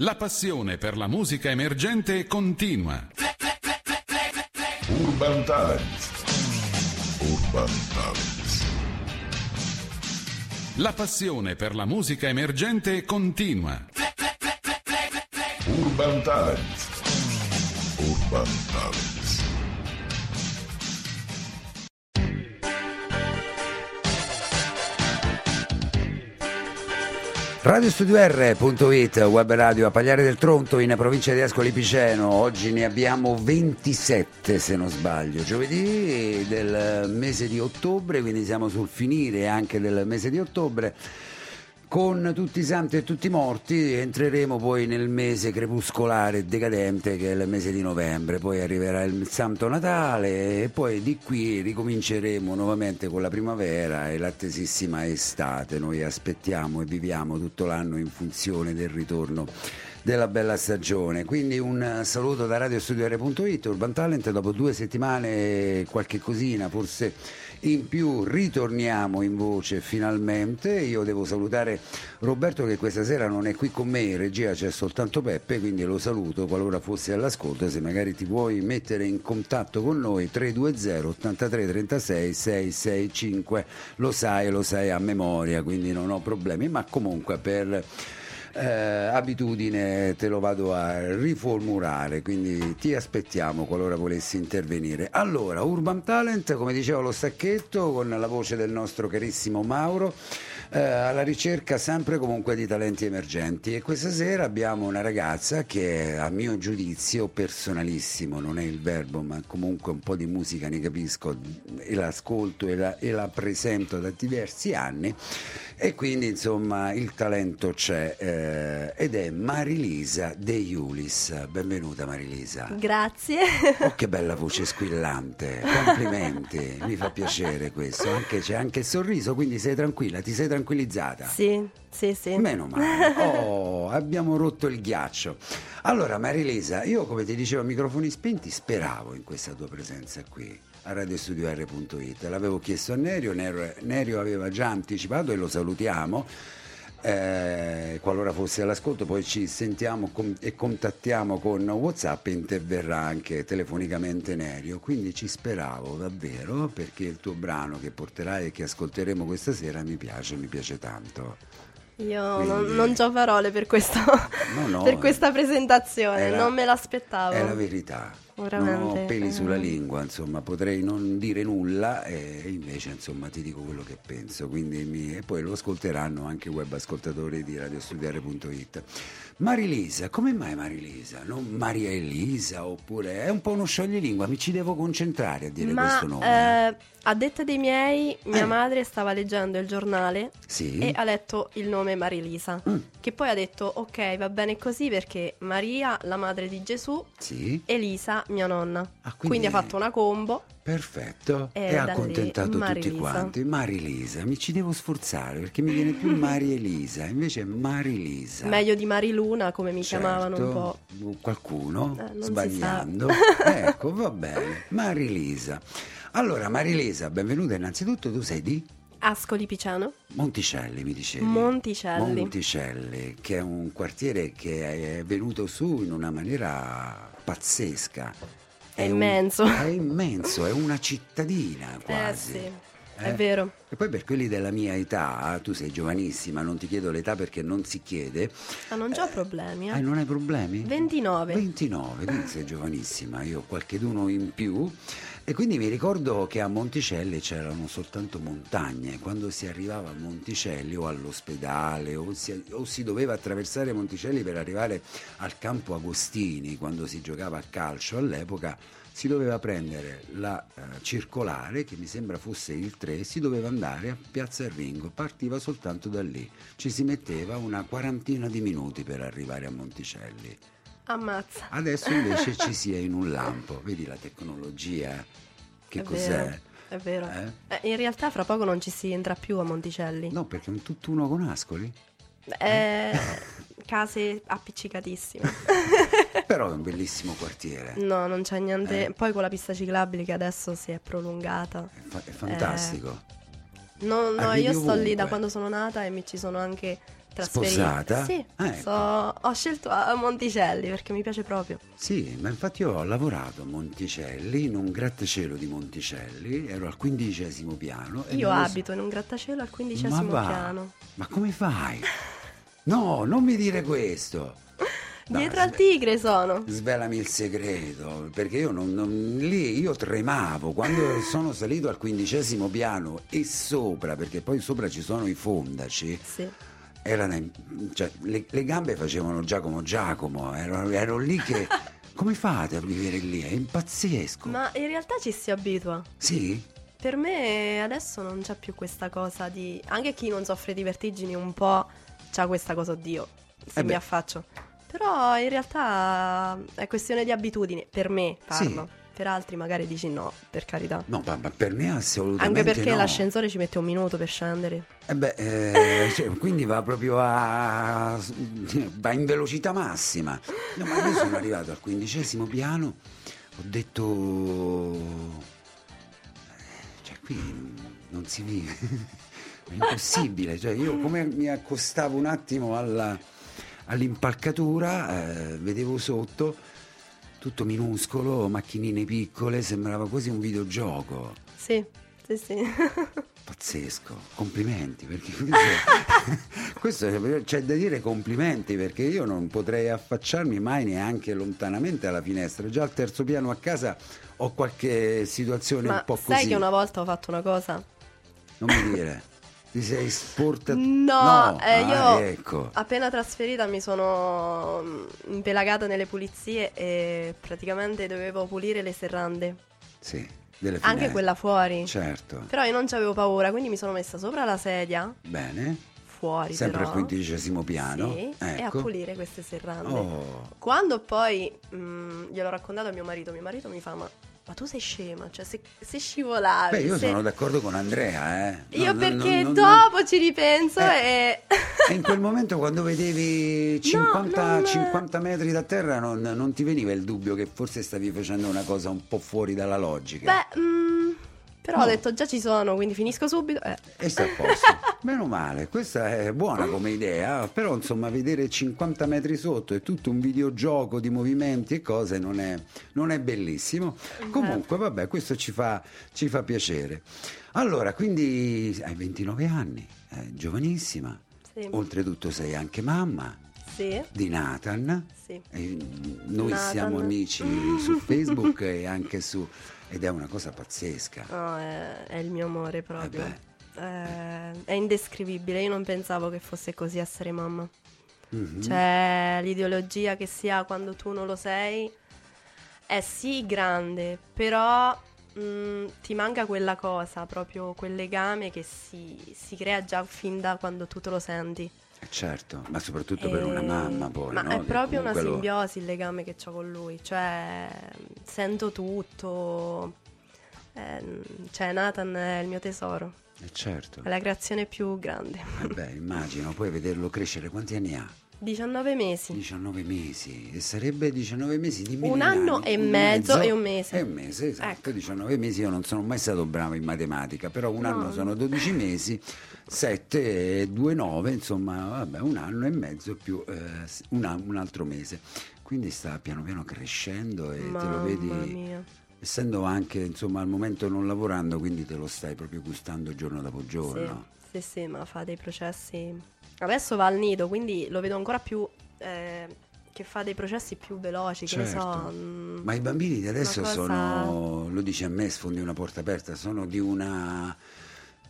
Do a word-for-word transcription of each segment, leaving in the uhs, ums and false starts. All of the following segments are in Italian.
La passione per la musica emergente continua. Urban Talent. Urban Talent. La passione per la musica emergente continua. Urban Talent. Urban Talent. Radio Studio R.it, web radio a Pagliare del Tronto in provincia di Ascoli Piceno. Oggi ne abbiamo ventisette, se non sbaglio, giovedì del mese di ottobre, quindi siamo sul finire anche del mese di ottobre. Con tutti i santi e tutti i morti entreremo poi nel mese crepuscolare e decadente che è il mese di novembre, poi arriverà il Santo Natale e poi di qui ricominceremo nuovamente con la primavera e l'attesissima estate. Noi aspettiamo e viviamo tutto l'anno in funzione del ritorno della bella stagione, quindi un saluto da Radio Studio R.it. Urban Talent, dopo due settimane qualche cosina, forse in più, ritorniamo in voce finalmente. Io devo salutare Roberto che questa sera non è qui con me, in regia c'è soltanto Peppe, quindi lo saluto qualora fossi all'ascolto. Se magari ti vuoi mettere in contatto con noi, tre due zero ottantatré trentasei seicentosessantacinque, lo sai, lo sai a memoria, quindi non ho problemi, ma comunque per eh, abitudine te lo vado a riformulare, quindi ti aspettiamo qualora volessi intervenire. Allora, Urban Talent, come dicevo, lo stacchetto con la voce del nostro carissimo Mauro, eh, alla ricerca sempre comunque di talenti emergenti, e questa sera abbiamo una ragazza che, a mio giudizio personalissimo, non è il verbo, ma comunque un po' di musica ne capisco e l'ascolto e la, e la presento da diversi anni, e quindi insomma il talento c'è, eh, ed è Marilisa De Iulis. Benvenuta Marilisa. Grazie. Oh, che bella voce squillante, complimenti, mi fa piacere questo, anche, c'è anche il sorriso, quindi sei tranquilla, ti sei tranquillizzata? Sì, sì, sì. Meno male, oh, abbiamo rotto il ghiaccio. Allora Marilisa, io come ti dicevo a microfoni spenti speravo in questa tua presenza qui a radio studio R punto it, l'avevo chiesto a Nerio, Nerio, Nerio aveva già anticipato e lo salutiamo. Eh, qualora fosse all'ascolto, poi ci sentiamo com- e contattiamo con WhatsApp e interverrà anche telefonicamente Nerio, quindi ci speravo davvero, perché il tuo brano che porterai e che ascolteremo questa sera mi piace, mi piace tanto. Io quindi... non, non ho parole per questo, no, no, per questa presentazione, la, non me l'aspettavo. È la verità. Veramente. Non ho peli sulla lingua, insomma, potrei non dire nulla e invece insomma ti dico quello che penso, quindi mi... e poi lo ascolteranno anche web ascoltatori di radio studio R punto it. Marilisa, come mai Marilisa? Non Maria Elisa, oppure è un po' uno scioglilingua, mi ci devo concentrare a dire ma, questo nome. Eh, a detta dei miei, mia eh. madre stava leggendo il giornale, sì, e ha letto il nome Marilisa, mm. che poi ha detto ok, va bene così, perché Maria, la madre di Gesù, sì, Elisa mia nonna, ah, quindi, quindi ha fatto una combo. Perfetto, e, e ha accontentato Marilisa. Tutti quanti. Marilisa, mi ci devo sforzare perché mi viene più Marielisa, invece Marilisa. Meglio di Mariluna, come mi certo, chiamavano un po'. Qualcuno, eh, sbagliando. Ecco, va bene, Marilisa. Allora Marilisa, benvenuta innanzitutto, tu sei di? Ascoli Piceno. Monticelli mi dicevi. Monticelli. Monticelli, che è un quartiere che è venuto su in una maniera pazzesca. È immenso. Un, è immenso, è una cittadina quasi. Eh sì, eh? È vero. E poi per quelli della mia età, tu sei giovanissima, non ti chiedo l'età perché non si chiede. Ma non ho eh, problemi. Eh. Eh, non hai problemi? ventinove. ventinove, quindi sei giovanissima, io ho qualcheduno in più. E quindi mi ricordo che a Monticelli c'erano soltanto montagne. Quando si arrivava a Monticelli o all'ospedale o si, o si doveva attraversare Monticelli per arrivare al campo Agostini, quando si giocava a calcio all'epoca, si doveva prendere la uh, circolare, che mi sembra fosse il tre, si doveva andare a Piazza Erringo, partiva soltanto da lì. Ci si metteva una quarantina di minuti per arrivare a Monticelli. Ammazza. Adesso invece ci si è in un lampo, vedi la tecnologia, che è cos'è? Vero, è vero. Eh? Eh, in realtà fra poco non ci si entra più a Monticelli. No, perché è un tutt'uno con Ascoli. Eh, eh? Case appiccicatissime. Però è un bellissimo quartiere. No, non c'è niente. Eh? Poi con la pista ciclabile che adesso si è prolungata. È, fa- è fantastico. Eh... No, no, Arrivi io sto ovunque. Lì da quando sono nata e mi ci sono anche trasferita. Sposata? Sì, ah, ecco. so, ho scelto a Monticelli perché mi piace proprio. Sì, ma infatti io ho lavorato a Monticelli, in un grattacielo di Monticelli, ero al quindicesimo piano. E io abito so... in un grattacielo al quindicesimo ma piano. Ma come fai? No, non mi dire questo. Dai, dietro al tigre sono. Svelami il segreto, perché io non, non, lì io tremavo quando sono salito al quindicesimo piano e sopra, perché poi sopra ci sono i fondaci. Sì. Era, cioè, le, le gambe facevano Giacomo Giacomo, ero, ero lì che... Come fate a vivere lì? È impazzesco. Ma in realtà ci si abitua. Sì? Per me adesso non c'è più questa cosa di... Anche chi non soffre di vertigini un po' c'ha questa cosa, oddio, se eh mi affaccio. Però in realtà è questione di abitudini, per me parlo, sì. Per altri magari dici no, per carità. No, ma, ma per me assolutamente no. Anche perché no. L'ascensore ci mette un minuto per scendere. Eh beh, eh, cioè, quindi va proprio a... va in velocità massima. No, ma io sono arrivato al quindicesimo piano, ho detto... Cioè qui non si vive, è impossibile. Cioè io come mi accostavo un attimo alla... all'impalcatura, eh, vedevo sotto tutto minuscolo, macchinine piccole, sembrava quasi un videogioco. Sì, sì, sì. Pazzesco, complimenti, perché questo, questo c'è da dire complimenti, perché io non potrei affacciarmi mai neanche lontanamente alla finestra. Già al terzo piano a casa ho qualche situazione. Ma un po' così. Ma sai che una volta ho fatto una cosa? Non mi dire. Ti sei sportato? No, no. Eh, io ah, ecco. appena trasferita mi sono impelagata nelle pulizie e praticamente dovevo pulire le serrande. Sì, delle finestre. Anche quella fuori. Certo. Però io non ci avevo paura, quindi mi sono messa sopra la sedia. Bene. Fuori sempre però. Sempre al quindicesimo piano. Sì, ecco. E a pulire queste serrande. Oh. Quando poi mh, gliel'ho raccontato a mio marito, mio marito mi fa ma... Ma tu sei scema, cioè se, se scivolavi... Beh, io se... sono d'accordo con Andrea, eh. No, io no, perché no, no, dopo no. ci ripenso eh, e... E in quel momento quando vedevi cinquanta, no, non... cinquanta metri da terra non, non ti veniva il dubbio che forse stavi facendo una cosa un po' fuori dalla logica? Beh, mh, però no. ho detto già ci sono, quindi finisco subito. Eh. E sta a posto. Meno male, questa è buona come idea, però insomma vedere cinquanta metri sotto è tutto un videogioco di movimenti e cose, non è, non è bellissimo. Comunque vabbè, questo ci fa, ci fa piacere. Allora, quindi hai ventinove anni, eh, giovanissima, sì. Oltretutto sei anche mamma. Sì. Di Nathan, sì. E noi Nathan. Siamo amici su Facebook e anche su... ed è una cosa pazzesca. Oh, è, è il mio amore proprio. Eh Eh, è indescrivibile, io non pensavo che fosse così essere mamma. Mm-hmm. Cioè l'ideologia che si ha quando tu non lo sei è sì grande, però mh, ti manca quella cosa, proprio quel legame che si, si crea già fin da quando tu te lo senti. Certo, ma soprattutto e... per una mamma poi. Ma no? È proprio una simbiosi lo... il legame che ho con lui, cioè sento tutto, eh, cioè Nathan è il mio tesoro. Eh certo. È la creazione più grande. Eh beh, immagino, poi vederlo crescere. Quanti anni ha? diciannove mesi. diciannove mesi. E sarebbe diciannove mesi di un anno anni, e un mezzo, mezzo e un mese. E un mese, esatto. Ecco. diciannove mesi. Io non sono mai stato bravo in matematica, però un no. anno sono dodici mesi, sette e due, nove, insomma, vabbè, un anno e mezzo più eh, un, anno, un altro mese. Quindi sta piano piano crescendo e mamma te lo vedi. Mia. Essendo anche, insomma, al momento non lavorando, quindi te lo stai proprio gustando giorno dopo giorno. Sì, sì, sì, ma fa dei processi... Adesso va al nido, quindi lo vedo ancora più... Eh, che fa dei processi più veloci, che certo. ne so... Mh, ma i bambini di adesso cosa... sono... Lo dici a me, sfondi una porta aperta, sono di una...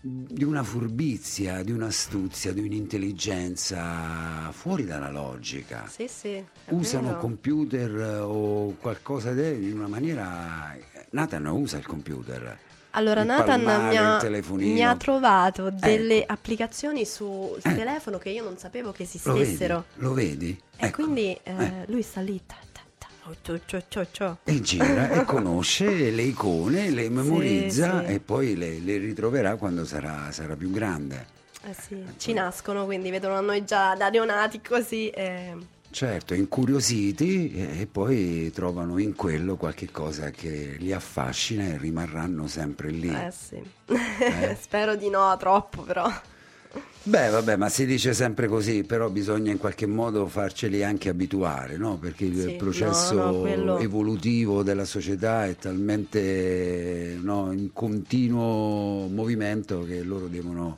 di una furbizia, di un'astuzia, di un'intelligenza fuori dalla logica. Sì, sì, usano vero. Computer o qualcosa del, in una maniera. Nathan usa il computer. Allora, il Nathan palmare, mi, ha, mi ha trovato delle ecco. applicazioni sul eh. telefono che io non sapevo che esistessero. Lo vedi? Lo vedi? E ecco. quindi eh, eh. lui sta lì. Ta, ta, ta, oh, ciò, ciò, ciò. E gira e conosce le icone, le memorizza, sì, sì. E poi le, le ritroverà quando sarà, sarà più grande. Eh sì, ci nascono, quindi vedono a noi già da neonati così. Eh. Certo, incuriositi e poi trovano in quello qualche cosa che li affascina e rimarranno sempre lì. Eh sì, eh? Spero di no troppo però. Beh, vabbè, ma si dice sempre così, però bisogna in qualche modo farceli anche abituare, no? Perché il sì, processo no, no, quello... evolutivo della società è talmente no, in continuo movimento che loro devono,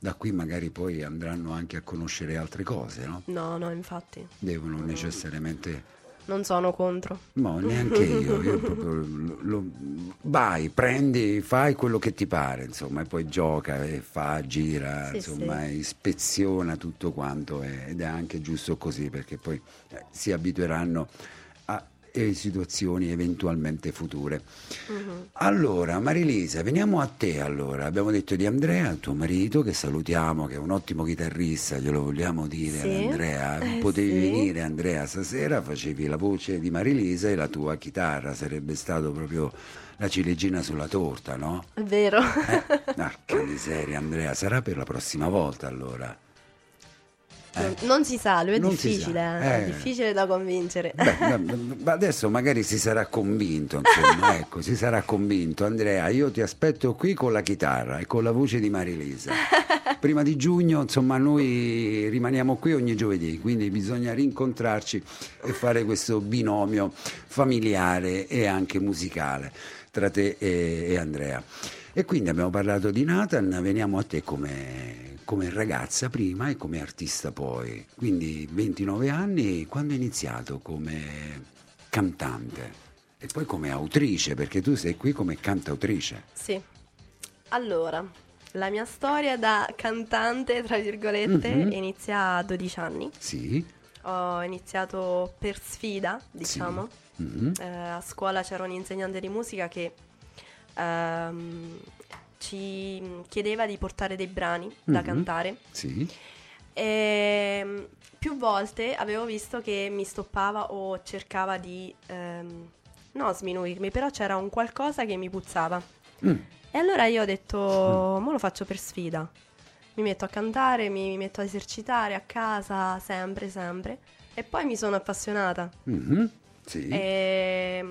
da qui magari poi andranno anche a conoscere altre cose, no? No, no, infatti. Devono necessariamente... Non sono contro. No, neanche io, io proprio lo, lo, vai, prendi, fai quello che ti pare, insomma, e poi gioca e fa, gira, sì, insomma, sì. ispeziona tutto quanto eh, ed è anche giusto così, perché poi eh, si abitueranno a eh, situazioni eventualmente future. Uh-huh. Allora, Marilisa, veniamo a te allora. Abbiamo detto di Andrea, tuo marito, che salutiamo, che è un ottimo chitarrista, glielo vogliamo dire sì. ad Andrea. Eh, Potevi sì. venire, Andrea, stasera, facevi la voce di Marilisa e la tua chitarra, sarebbe stato proprio la ciliegina sulla torta, no? È vero. Porca eh? miseria, Andrea, sarà per la prossima volta allora. Eh. Non si sa, lui è non difficile, eh. è difficile da convincere. Beh, ma adesso magari si sarà convinto, insomma, ecco, si sarà convinto. Andrea, io ti aspetto qui con la chitarra e con la voce di Marilisa. Prima di giugno, insomma, noi rimaniamo qui ogni giovedì, quindi bisogna rincontrarci e fare questo binomio familiare e anche musicale tra te e, e Andrea. E quindi abbiamo parlato di Nathan, veniamo a te come... come ragazza prima e come artista poi, quindi ventinove anni, quando hai iniziato come cantante e poi come autrice, perché tu sei qui come cantautrice. Sì, allora, la mia storia da cantante, tra virgolette, mm-hmm. inizia a dodici anni. Sì. Ho iniziato per sfida, diciamo, sì. mm-hmm. eh, a scuola c'era un insegnante di musica che... Ehm, ci chiedeva di portare dei brani mm-hmm. da cantare. Sì. E più volte avevo visto che mi stoppava o cercava di ehm, non sminuirmi, però c'era un qualcosa che mi puzzava. Mm. E allora io ho detto, mm. mo lo faccio per sfida. Mi metto a cantare, mi metto a esercitare a casa, sempre, sempre. E poi mi sono appassionata. Mm-hmm. Sì. E...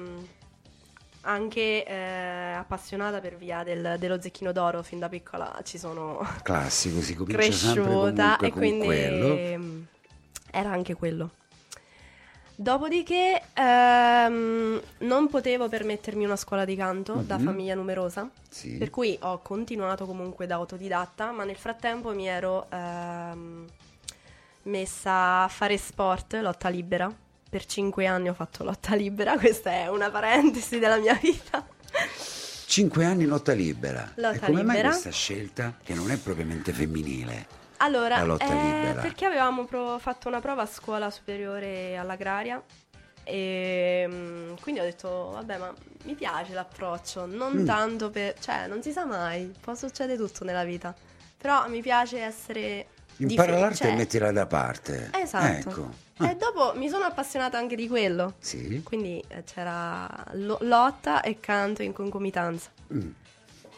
anche eh, appassionata per via del, dello Zecchino d'oro, fin da piccola ci sono classico, si comincia cresciuta sempre e quindi quello. Era anche quello. Dopodiché ehm, non potevo permettermi una scuola di canto mm-hmm. da famiglia numerosa, sì. per cui ho continuato comunque da autodidatta, ma nel frattempo mi ero ehm, messa a fare sport, lotta libera. Per cinque anni ho fatto lotta libera, questa è una parentesi della mia vita. Cinque anni lotta libera. Lotta e come libera. Mai questa scelta che non è propriamente femminile? Allora, la lotta eh, libera. Perché avevamo pro- fatto una prova a scuola superiore all'agraria e quindi ho detto, vabbè, ma mi piace l'approccio, non mm. tanto per... cioè, non si sa mai, può succedere tutto nella vita, però mi piace essere... Impara Dif- l'arte cioè... e mettila da parte. Esatto. Ecco. Ah. E dopo mi sono appassionata anche di quello. Sì. Quindi eh, c'era lo- lotta e canto in concomitanza. Mm.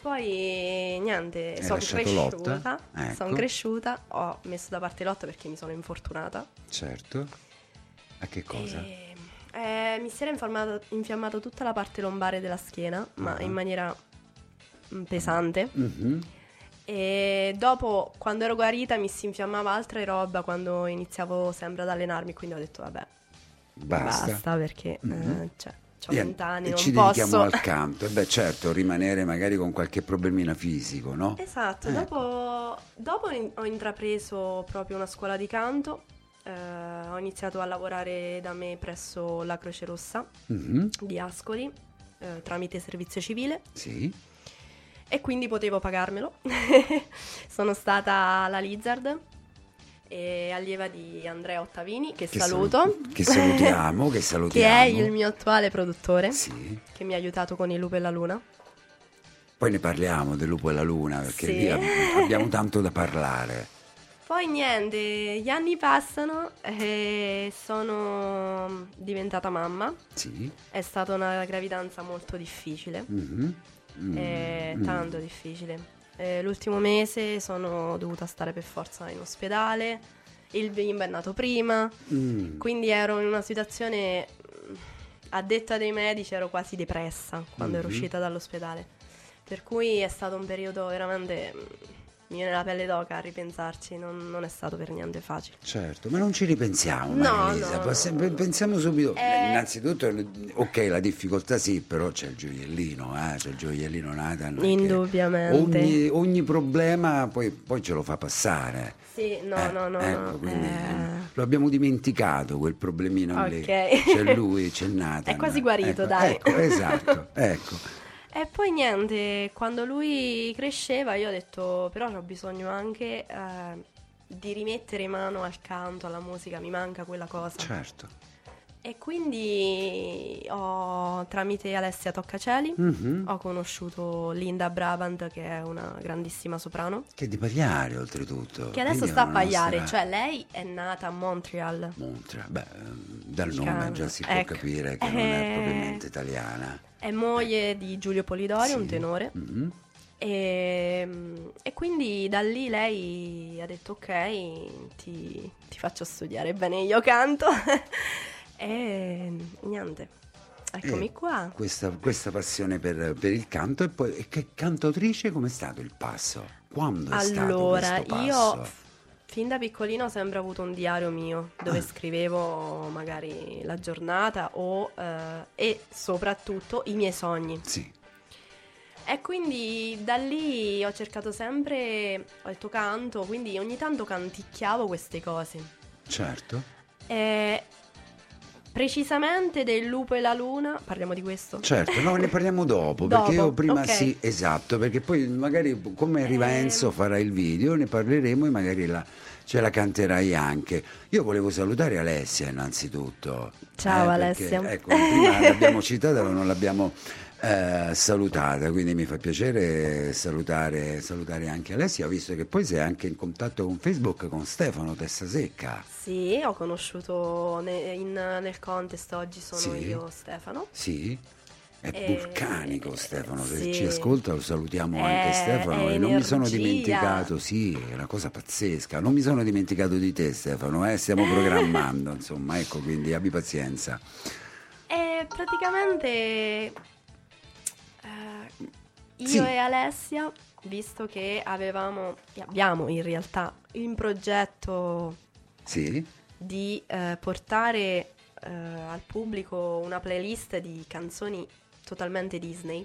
Poi niente, sono cresciuta, ecco. sono cresciuta, ho messo da parte lotta perché mi sono infortunata. Certo. A che cosa? E, eh, mi si era infiammato, infiammato tutta la parte lombare della schiena, uh-huh. ma in maniera pesante. Mm-hmm. E dopo, quando ero guarita, mi si infiammava altra roba quando iniziavo sempre ad allenarmi, quindi ho detto vabbè, basta, basta perché mm-hmm. eh, cioè, ho vent'anni, non ci posso. Ci dedichiamo al canto, e beh certo, rimanere magari con qualche problemina fisico, no? Esatto, eh. dopo, dopo ho intrapreso proprio una scuola di canto, eh, ho iniziato a lavorare da me presso la Croce Rossa mm-hmm. di Ascoli, eh, tramite servizio civile. Sì. E quindi potevo pagarmelo. Sono stata alla Lizard, e allieva di Andrea Ottaviani, che, che saluto. Salu- che salutiamo, che salutiamo. Che è il mio attuale produttore, sì. che mi ha aiutato con Il Lupo e la Luna. Poi ne parliamo del Lupo e la Luna, perché sì. lì abbiamo tanto da parlare. Poi niente, gli anni passano e sono diventata mamma. Sì. È stata una gravidanza molto difficile. Mm-hmm. È mm. tanto difficile. Eh, l'ultimo mese sono dovuta stare per forza in ospedale. Il bimbo è nato prima, mm. quindi ero in una situazione, a detta dei medici, ero quasi depressa quando mm-hmm. ero uscita dall'ospedale. Per cui è stato un periodo veramente mi viene la pelle d'oca a ripensarci, non, non è stato per niente facile. Certo, ma non ci ripensiamo, Marilisa, no, no, no. Pensiamo subito, eh... innanzitutto, ok, la difficoltà sì, però c'è il gioiellino, eh? C'è il gioiellino Nathan. Indubbiamente. Ogni, ogni problema poi, poi ce lo fa passare. Sì, no, eh, no, no. Ecco, no, quindi eh... lo abbiamo dimenticato quel problemino, okay, lì. C'è lui, c'è Nathan. È quasi guarito, ecco, dai. Ecco, esatto, ecco. E poi niente, quando lui cresceva io ho detto però ho bisogno anche eh, di rimettere mano al canto, alla musica, mi manca quella cosa. Certo. E quindi ho, tramite Alessia Toccaceli, mm-hmm, ho conosciuto Linda Brabant, che è una grandissima soprano. Che è di Pagliare oltretutto. Che adesso sta a Pagliare, nostra... cioè lei è nata a Montreal. Montreal, beh, dal nome Can... già si può, ecco, capire che eh... non è propriamente italiana. È moglie di Giulio Polidori, sì, un tenore, mm-hmm, e, e quindi da lì lei ha detto ok, ti, ti faccio studiare bene, io canto e niente, eccomi e qua. Questa, questa passione per, per il canto. E poi, e che cantautrice, com'è stato il passo? Quando è allora, stato questo passo? Allora, io... fin da piccolina ho sempre avuto un diario mio dove ah. scrivevo magari la giornata o, eh, e soprattutto i miei sogni. Sì. E quindi da lì ho cercato sempre, ho detto canto, quindi ogni tanto canticchiavo queste cose. Certo. E precisamente del Lupo e la Luna, parliamo di questo? Certo, no, ne parliamo dopo, dopo perché io prima, okay, sì, esatto, perché poi magari come arriva eh... Enzo farà il video, ne parleremo e magari la, ce la canterai anche. Io volevo salutare Alessia innanzitutto. Ciao eh, Alessia. Perché, ecco, prima l'abbiamo citata, ma non l'abbiamo eh, salutata, quindi mi fa piacere salutare, salutare anche Alessia, visto che poi sei anche in contatto con Facebook con Stefano Testasecca. Sì, ho conosciuto ne, in, nel contest oggi sono sì. io Stefano. Sì, è e... vulcanico Stefano, se sì. ci ascolta lo salutiamo è, anche Stefano e non mi sono dimenticato, sì, è una cosa pazzesca, non mi sono dimenticato di te Stefano, eh? Stiamo programmando, insomma, ecco, quindi abbi pazienza. E praticamente uh, io sì. e Alessia, visto che avevamo, abbiamo in realtà in progetto... Sì. Di eh, portare eh, al pubblico una playlist di canzoni totalmente Disney.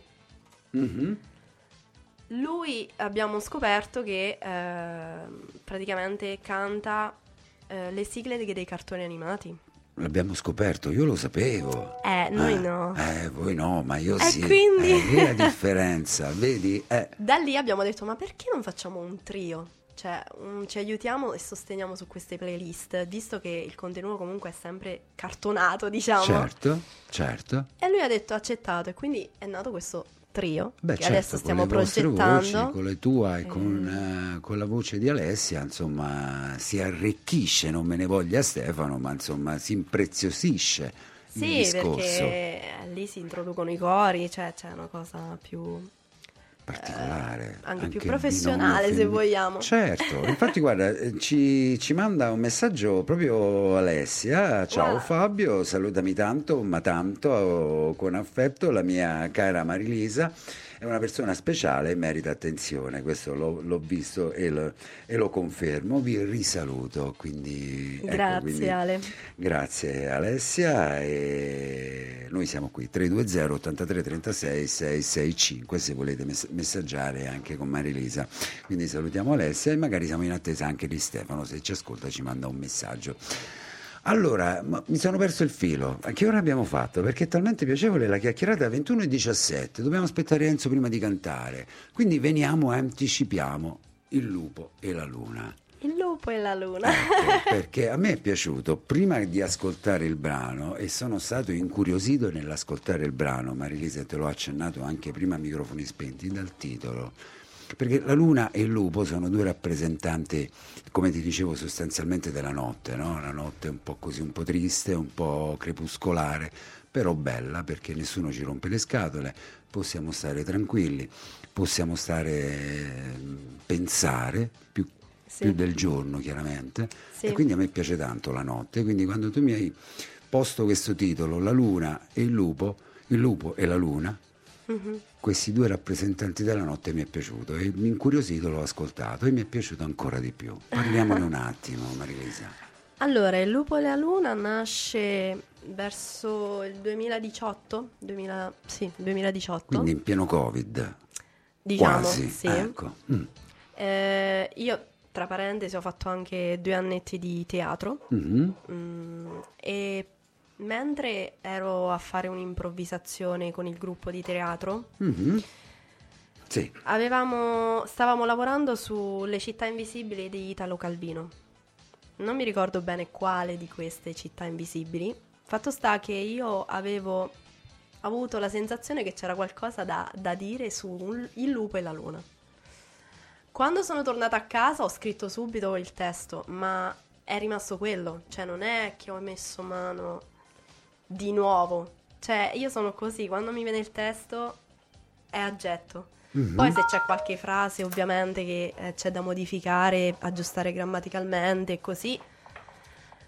Mm-hmm. Lui abbiamo scoperto che eh, praticamente canta eh, le sigle dei, dei cartoni animati. L'abbiamo scoperto, io lo sapevo. Eh, noi eh, no. Eh, voi no, ma io eh, sì. E quindi... Eh, è la differenza, vedi? Eh. Da lì abbiamo detto, ma perché non facciamo un trio? Cioè, um, ci aiutiamo e sosteniamo su queste playlist, visto che il contenuto comunque è sempre cartonato, diciamo. Certo, certo. E lui ha detto accettato, e quindi è nato questo trio. Beh, che certo, adesso stiamo con le progettando voci, con le tue e eh. con, uh, con la voce di Alessia, insomma, si arricchisce, non me ne voglia Stefano, ma insomma si impreziosisce il sì, discorso. Sì, perché lì si introducono i cori, cioè c'è una cosa più... particolare, eh, anche, anche più professionale se vogliamo. Certo, infatti guarda, ci, ci manda un messaggio proprio Alessia. Ciao wow. Fabio, salutami tanto, ma tanto con affetto la mia cara Marilisa, è una persona speciale e merita attenzione, questo l'ho, l'ho visto e lo, e lo confermo, vi risaluto, quindi grazie, ecco, quindi, Ale. Grazie Alessia, e noi siamo qui tre due zero otto tre tre sei sei sei cinque se volete mess- messaggiare anche con Marilisa, quindi salutiamo Alessia e magari siamo in attesa anche di Stefano, se ci ascolta ci manda un messaggio. Allora, ma mi sono perso il filo. A che ora abbiamo fatto? Perché è talmente piacevole la chiacchierata. Ventuno e diciassette, dobbiamo aspettare Enzo prima di cantare, quindi veniamo e anticipiamo Il Lupo e la Luna. Il Lupo e la Luna, ecco, perché a me è piaciuto prima di ascoltare il brano e sono stato incuriosito nell'ascoltare il brano. Marilisa, te l'ho accennato anche prima, microfoni spenti, dal titolo, perché la luna e il lupo sono due rappresentanti, come ti dicevo, sostanzialmente della notte, no? La notte un po' così, un po' triste, un po' crepuscolare, però bella, perché nessuno ci rompe le scatole, possiamo stare tranquilli, possiamo stare pensare più, sì. più del giorno chiaramente, sì. e quindi a me piace tanto la notte, quindi quando tu mi hai posto questo titolo, la luna e il lupo, il lupo e la luna, uh-huh. questi due rappresentanti della notte mi è piaciuto e mi incuriosito, l'ho ascoltato e mi è piaciuto ancora di più. Parliamone un attimo, Marilisa. Allora, Il lupo e la luna nasce verso il duemiladiciotto, duemila, sì, duemiladiciotto. Quindi in pieno Covid, diciamo, quasi, sì. ecco. Mm. Eh, io, tra parentesi, ho fatto anche due annetti di teatro mm-hmm. mm, e mentre ero a fare un'improvvisazione con il gruppo di teatro... Mm-hmm. Sì. Avevamo, stavamo lavorando sulle città invisibili di Italo Calvino. Non mi ricordo bene quale di queste città invisibili. Fatto sta che io avevo avuto la sensazione che c'era qualcosa da, da dire su un, Il lupo e la luna. Quando sono tornata a casa ho scritto subito il testo, ma è rimasto quello. Cioè non è che ho messo mano di nuovo. Cioè io sono così, quando mi viene il testo è a getto. Mm-hmm. Poi se c'è qualche frase ovviamente che eh, c'è da modificare, aggiustare grammaticalmente, così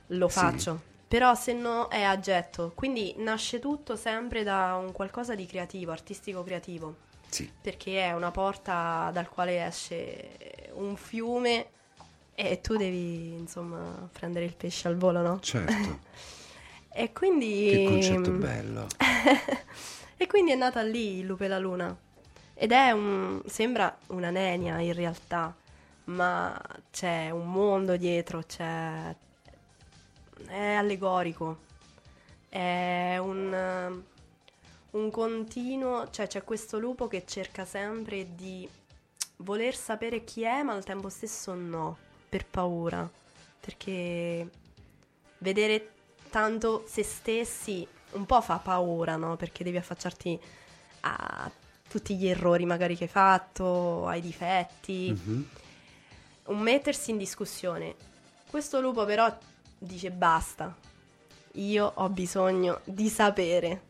lo faccio, sì. Però se no è a getto. Quindi nasce tutto sempre da un qualcosa di creativo, artistico creativo, sì. Perché è una porta dal quale esce un fiume e tu devi insomma prendere il pesce al volo, no? Certo. E quindi... Che concetto bello. E quindi è nata lì Il lupo e la luna. Ed è un... sembra una nenia in realtà, ma c'è un mondo dietro, c'è... è allegorico, è un, un continuo... cioè c'è questo lupo che cerca sempre di voler sapere chi è, ma al tempo stesso no, per paura, perché vedere tanto se stessi un po' fa paura, no? Perché devi affacciarti a... tutti gli errori magari che hai fatto, ai difetti, mm-hmm. un mettersi in discussione. Questo lupo però dice basta, io ho bisogno di sapere.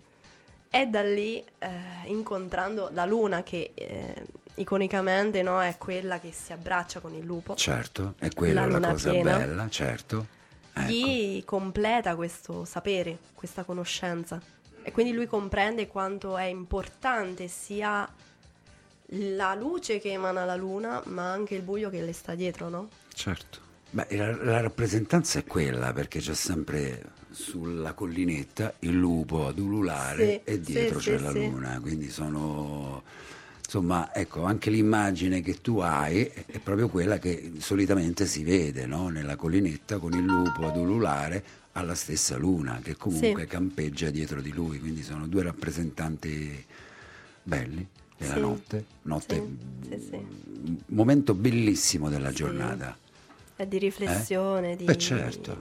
E da lì, eh, incontrando la luna che eh, iconicamente, no, è quella che si abbraccia con il lupo. Certo, è quella la, la cosa piena, bella, certo. Ecco. Gli completa questo sapere, questa conoscenza. E quindi lui comprende quanto è importante sia la luce che emana la luna, ma anche il buio che le sta dietro, no? Certo. Beh, la, la rappresentanza è quella, perché c'è sempre sulla collinetta il lupo ad ululare, sì, e dietro sì, c'è sì, la luna, sì. Quindi sono... Insomma, ecco, anche l'immagine che tu hai è proprio quella che solitamente si vede, no? Nella collinetta con il lupo ad ululare alla stessa luna, che comunque sì. campeggia dietro di lui. Quindi sono due rappresentanti belli della sì. notte, notte sì. Sì, sì. momento bellissimo della sì. giornata. È di riflessione, eh? di, Beh, certo.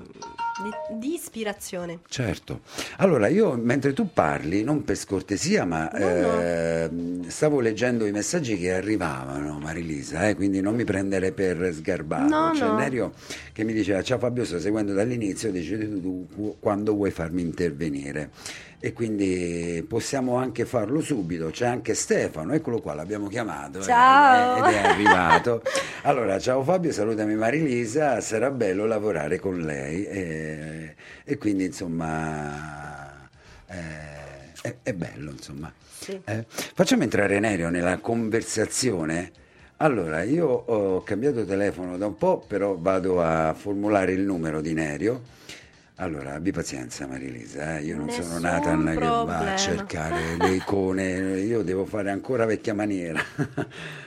di, di ispirazione. Certo. Allora, io mentre tu parli, non per scortesia, ma no, eh, no. stavo leggendo i messaggi che arrivavano, Marilisa, eh, quindi non mi prendere per sgarbato. No, C'è cioè, no. Nerio che mi diceva: ciao Fabio, sto seguendo dall'inizio, decidi tu quando vuoi farmi intervenire. E quindi possiamo anche farlo subito. C'è anche Stefano, eccolo qua, l'abbiamo chiamato. Ciao. Ed è arrivato. Allora, ciao Fabio, salutami Marilisa, sarà bello lavorare con lei. E, e quindi insomma è, è, è bello, insomma. Sì. Eh, facciamo entrare Nerio nella conversazione. Allora, io ho cambiato telefono da un po', però vado a formulare il numero di Nerio. Allora, abbi pazienza Marilisa, eh? Io non Nessun sono Nathan che va a cercare le icone, io devo fare ancora vecchia maniera.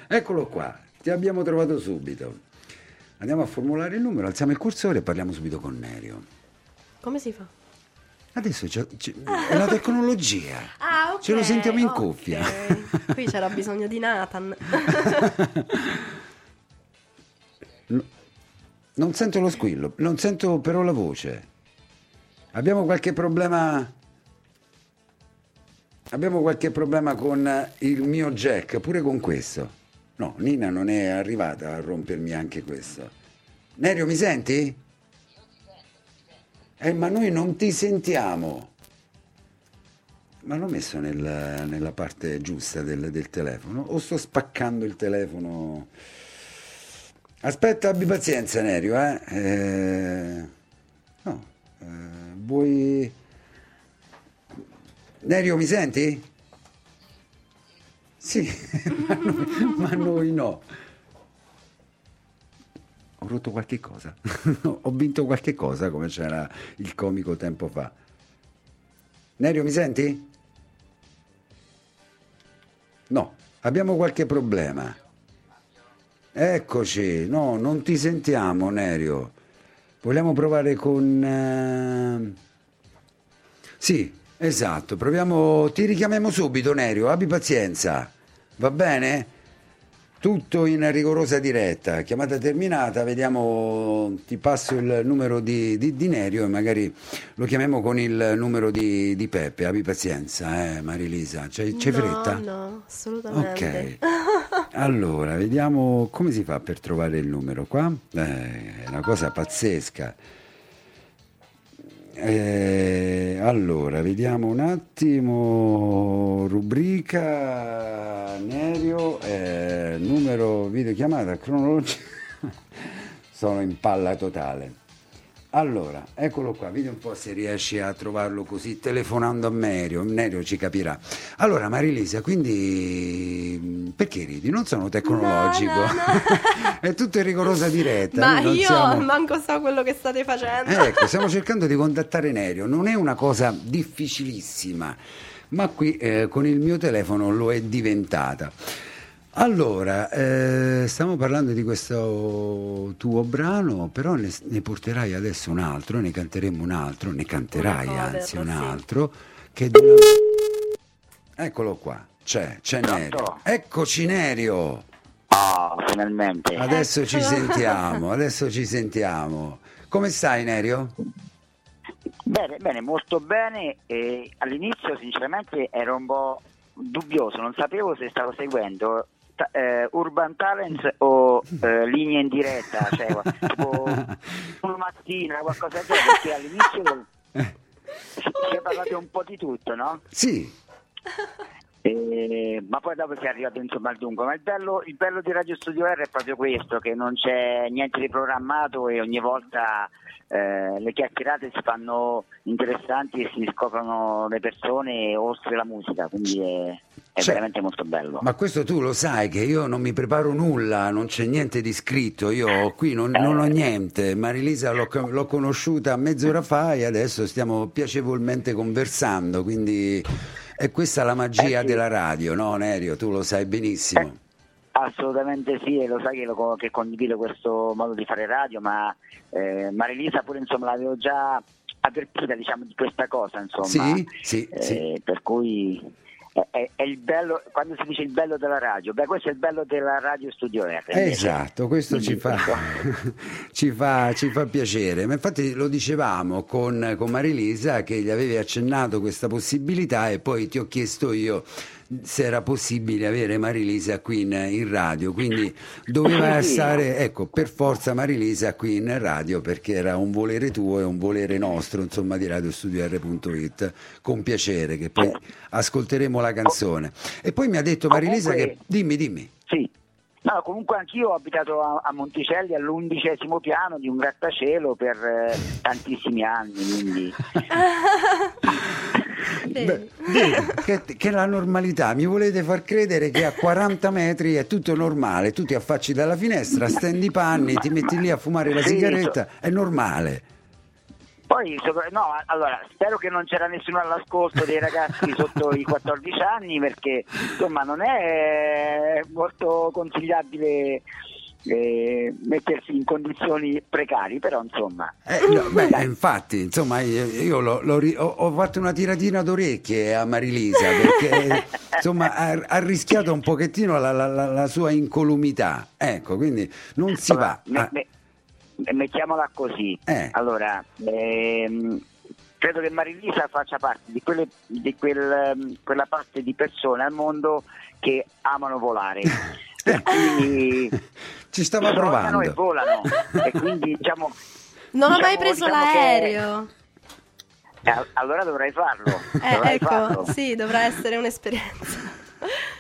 Eccolo qua, ti abbiamo trovato subito. Andiamo a formulare il numero, alziamo il cursore e parliamo subito con Nerio. Come si fa? Adesso c'è, c'è, è la tecnologia. Ah, ok. Ce lo sentiamo in okay. cuffia. Qui c'era bisogno di Nathan. No, non sento lo squillo, non sento però la voce. Abbiamo qualche problema Abbiamo qualche problema con il mio jack, pure con questo. No, Nina non è arrivata a rompermi anche questo. Nerio, mi senti? Io ti sento, ti sento. Eh, ma noi non ti sentiamo. Ma l'ho messo nel, nella parte giusta del, del telefono? O sto spaccando il telefono? Aspetta, abbi pazienza Nerio, eh, eh no eh. Vuoi... Nerio, mi senti? Sì, ma, noi, ma noi no. Ho rotto qualche cosa, ho vinto qualche cosa, come c'era il comico tempo fa. Nerio, mi senti? No, abbiamo qualche problema. Eccoci, no, non ti sentiamo, Nerio. Vogliamo provare con... Eh... Sì, esatto, proviamo, ti richiamiamo subito, Nerio, abbi pazienza, va bene? Tutto in rigorosa diretta, chiamata terminata, vediamo, ti passo il numero di, di, di Nerio e magari lo chiamiamo con il numero di, di Peppe, abbi pazienza, eh Marilisa, c'è, c'è no, fretta? No, assolutamente. Ok, allora vediamo come si fa per trovare il numero qua, eh, è una cosa pazzesca. Eh, allora, vediamo un attimo, rubrica Nerio, eh, numero videochiamata, cronologia, sono in palla totale. Allora, eccolo qua, vedi un po' se riesci a trovarlo così, telefonando a Nerio, Nerio ci capirà. Allora Marilisa, quindi perché ridi? Non sono tecnologico, no, no, no. È tutto in rigorosa diretta. Ma io siamo... manco so quello che state facendo. Eh, ecco, stiamo cercando di contattare Nerio, non è una cosa difficilissima, ma qui eh, con il mio telefono lo è diventata. Allora, eh, stiamo parlando di questo tuo brano, però ne, ne porterai adesso un altro, ne canteremo un altro, ne canterai oh, anzi un altro, sì. Che di una... Eccolo qua, c'è, c'è Nerio. Eccoci Nerio! Ah, oh, finalmente! Adesso ci sentiamo, adesso ci sentiamo. Come stai Nerio? Bene, bene, molto bene. E all'inizio sinceramente ero un po' dubbioso, non sapevo se stavo seguendo... Eh, Urban Talent o eh, linea in diretta, cioè tipo una mattina, qualcosa del genere, perché all'inizio si è parlato un po' di tutto, no? Sì. Eh, ma poi dopo si è arrivato insomma al dunque, ma il bello, il bello di Radio Studio R è proprio questo, che non c'è niente di programmato e ogni volta eh, le chiacchierate si fanno interessanti e si scoprono le persone oltre la musica, quindi è, è cioè, veramente molto bello. Ma questo tu lo sai che io non mi preparo nulla, non c'è niente di scritto, io qui non, eh. non ho niente. Marilisa l'ho, l'ho conosciuta mezz'ora fa e adesso stiamo piacevolmente conversando, quindi... E questa è la magia eh sì. della radio, no Nerio? Tu lo sai benissimo. Eh, assolutamente sì, e lo sai che, lo, che condivido questo modo di fare radio, ma eh, Marilisa pure insomma l'avevo già avvertita diciamo di questa cosa, insomma. Sì, sì, eh, sì. Per cui è, è, è il bello, quando si dice il bello della radio, beh questo è il bello della Radio Studio R. Esatto, questo quindi, ci, fa, ci fa ci fa piacere, ma infatti lo dicevamo con, con Marilisa che gli avevi accennato questa possibilità e poi ti ho chiesto io se era possibile avere Marilisa qui in, in radio, quindi doveva stare, ecco, per forza Marilisa qui in radio perché era un volere tuo e un volere nostro, insomma, di radio studio R punto it, con piacere, che poi ascolteremo la canzone. E poi mi ha detto Marilisa comunque, che... Dimmi, dimmi. Sì, no, comunque anch'io ho abitato a, a Monticelli all'undicesimo piano di un grattacielo per eh, tantissimi anni, quindi... Beh, che, che la normalità, mi volete far credere che a quaranta metri è tutto normale, tu ti affacci dalla finestra, stendi i panni, ti metti lì a fumare la sigaretta, è normale. Poi, no, allora, spero che non c'era nessuno all'ascolto dei ragazzi sotto i quattordici anni perché insomma non è molto consigliabile Eh, mettersi in condizioni precarie, però insomma eh, no, beh, infatti insomma io, io l'ho, l'ho, ho fatto una tiratina d'orecchie a Marilisa perché insomma ha, ha rischiato un pochettino la, la, la, la sua incolumità, ecco, quindi non si allora, va me, me, mettiamola così eh. Allora ehm, credo che Marilisa faccia parte di, quelle, di quel, quella parte di persone al mondo che amano volare e quindi ci stava provando e volano e quindi diciamo non diciamo, ho mai preso diciamo l'aereo che... eh, allora dovrei farlo eh, dovrei ecco farlo. Sì, dovrà essere un'esperienza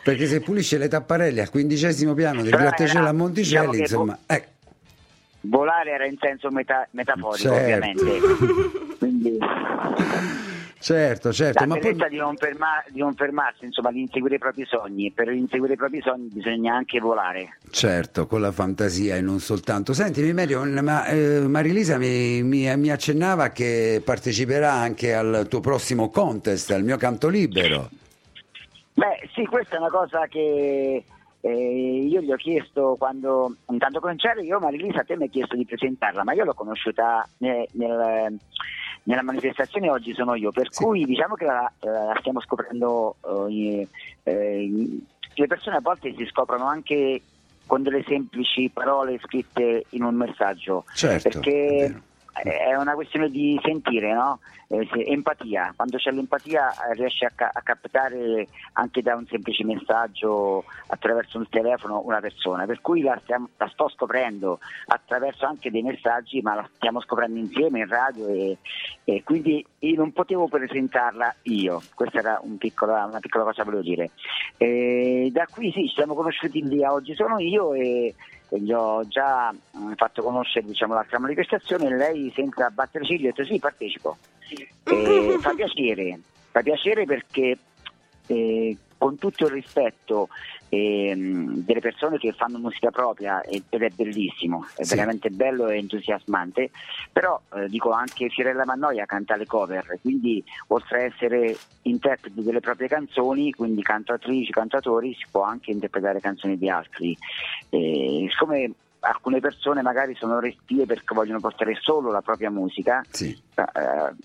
perché se pulisce le tapparelle al quindicesimo piano del grattacielo a Monticelli diciamo insomma vo- eh. volare era in senso meta- metaforico certo. Ovviamente quindi Certo, certo. La ma bellezza poi... di, non ferma, di non fermarsi, insomma, di inseguire i propri sogni. Per inseguire i propri sogni bisogna anche volare. Certo, con la fantasia e non soltanto. Sentimi, Nerio, ma eh, Marilisa mi, mi, mi accennava che parteciperà anche al tuo prossimo contest, al mio canto libero. Beh, sì, questa è una cosa che... Eh, io gli ho chiesto quando intanto cominciare io Marilisa, a te mi hai chiesto di presentarla, ma io l'ho conosciuta nel, nel, nella manifestazione Oggi sono io, per sì. cui diciamo che la, la stiamo scoprendo eh, eh, le persone a volte si scoprono anche con delle semplici parole scritte in un messaggio, certo, perché è, è una questione di sentire, no? Eh, se, empatia, quando c'è l'empatia eh, riesce a, ca- a captare anche da un semplice messaggio attraverso un telefono una persona, per cui la, stiamo, la sto scoprendo attraverso anche dei messaggi, ma la stiamo scoprendo insieme in radio e, e quindi io non potevo presentarla io, questa era un piccola, una piccola cosa volevo dire. E da qui sì, ci siamo conosciuti lì a Oggi sono io e gli ho già fatto conoscere, diciamo, l'altra manifestazione e lei senza battere ciglio ha detto sì, partecipo. Eh, fa piacere, fa piacere perché eh, con tutto il rispetto eh, delle persone che fanno musica propria, ed è bellissimo, è sì. veramente bello e entusiasmante, però eh, dico anche Fiorella Mannoia canta le cover, quindi oltre a essere interpreti delle proprie canzoni, quindi cantatrici, cantatori, si può anche interpretare canzoni di altri. Eh, siccome alcune persone magari sono restie perché vogliono portare solo la propria musica, sì. eh,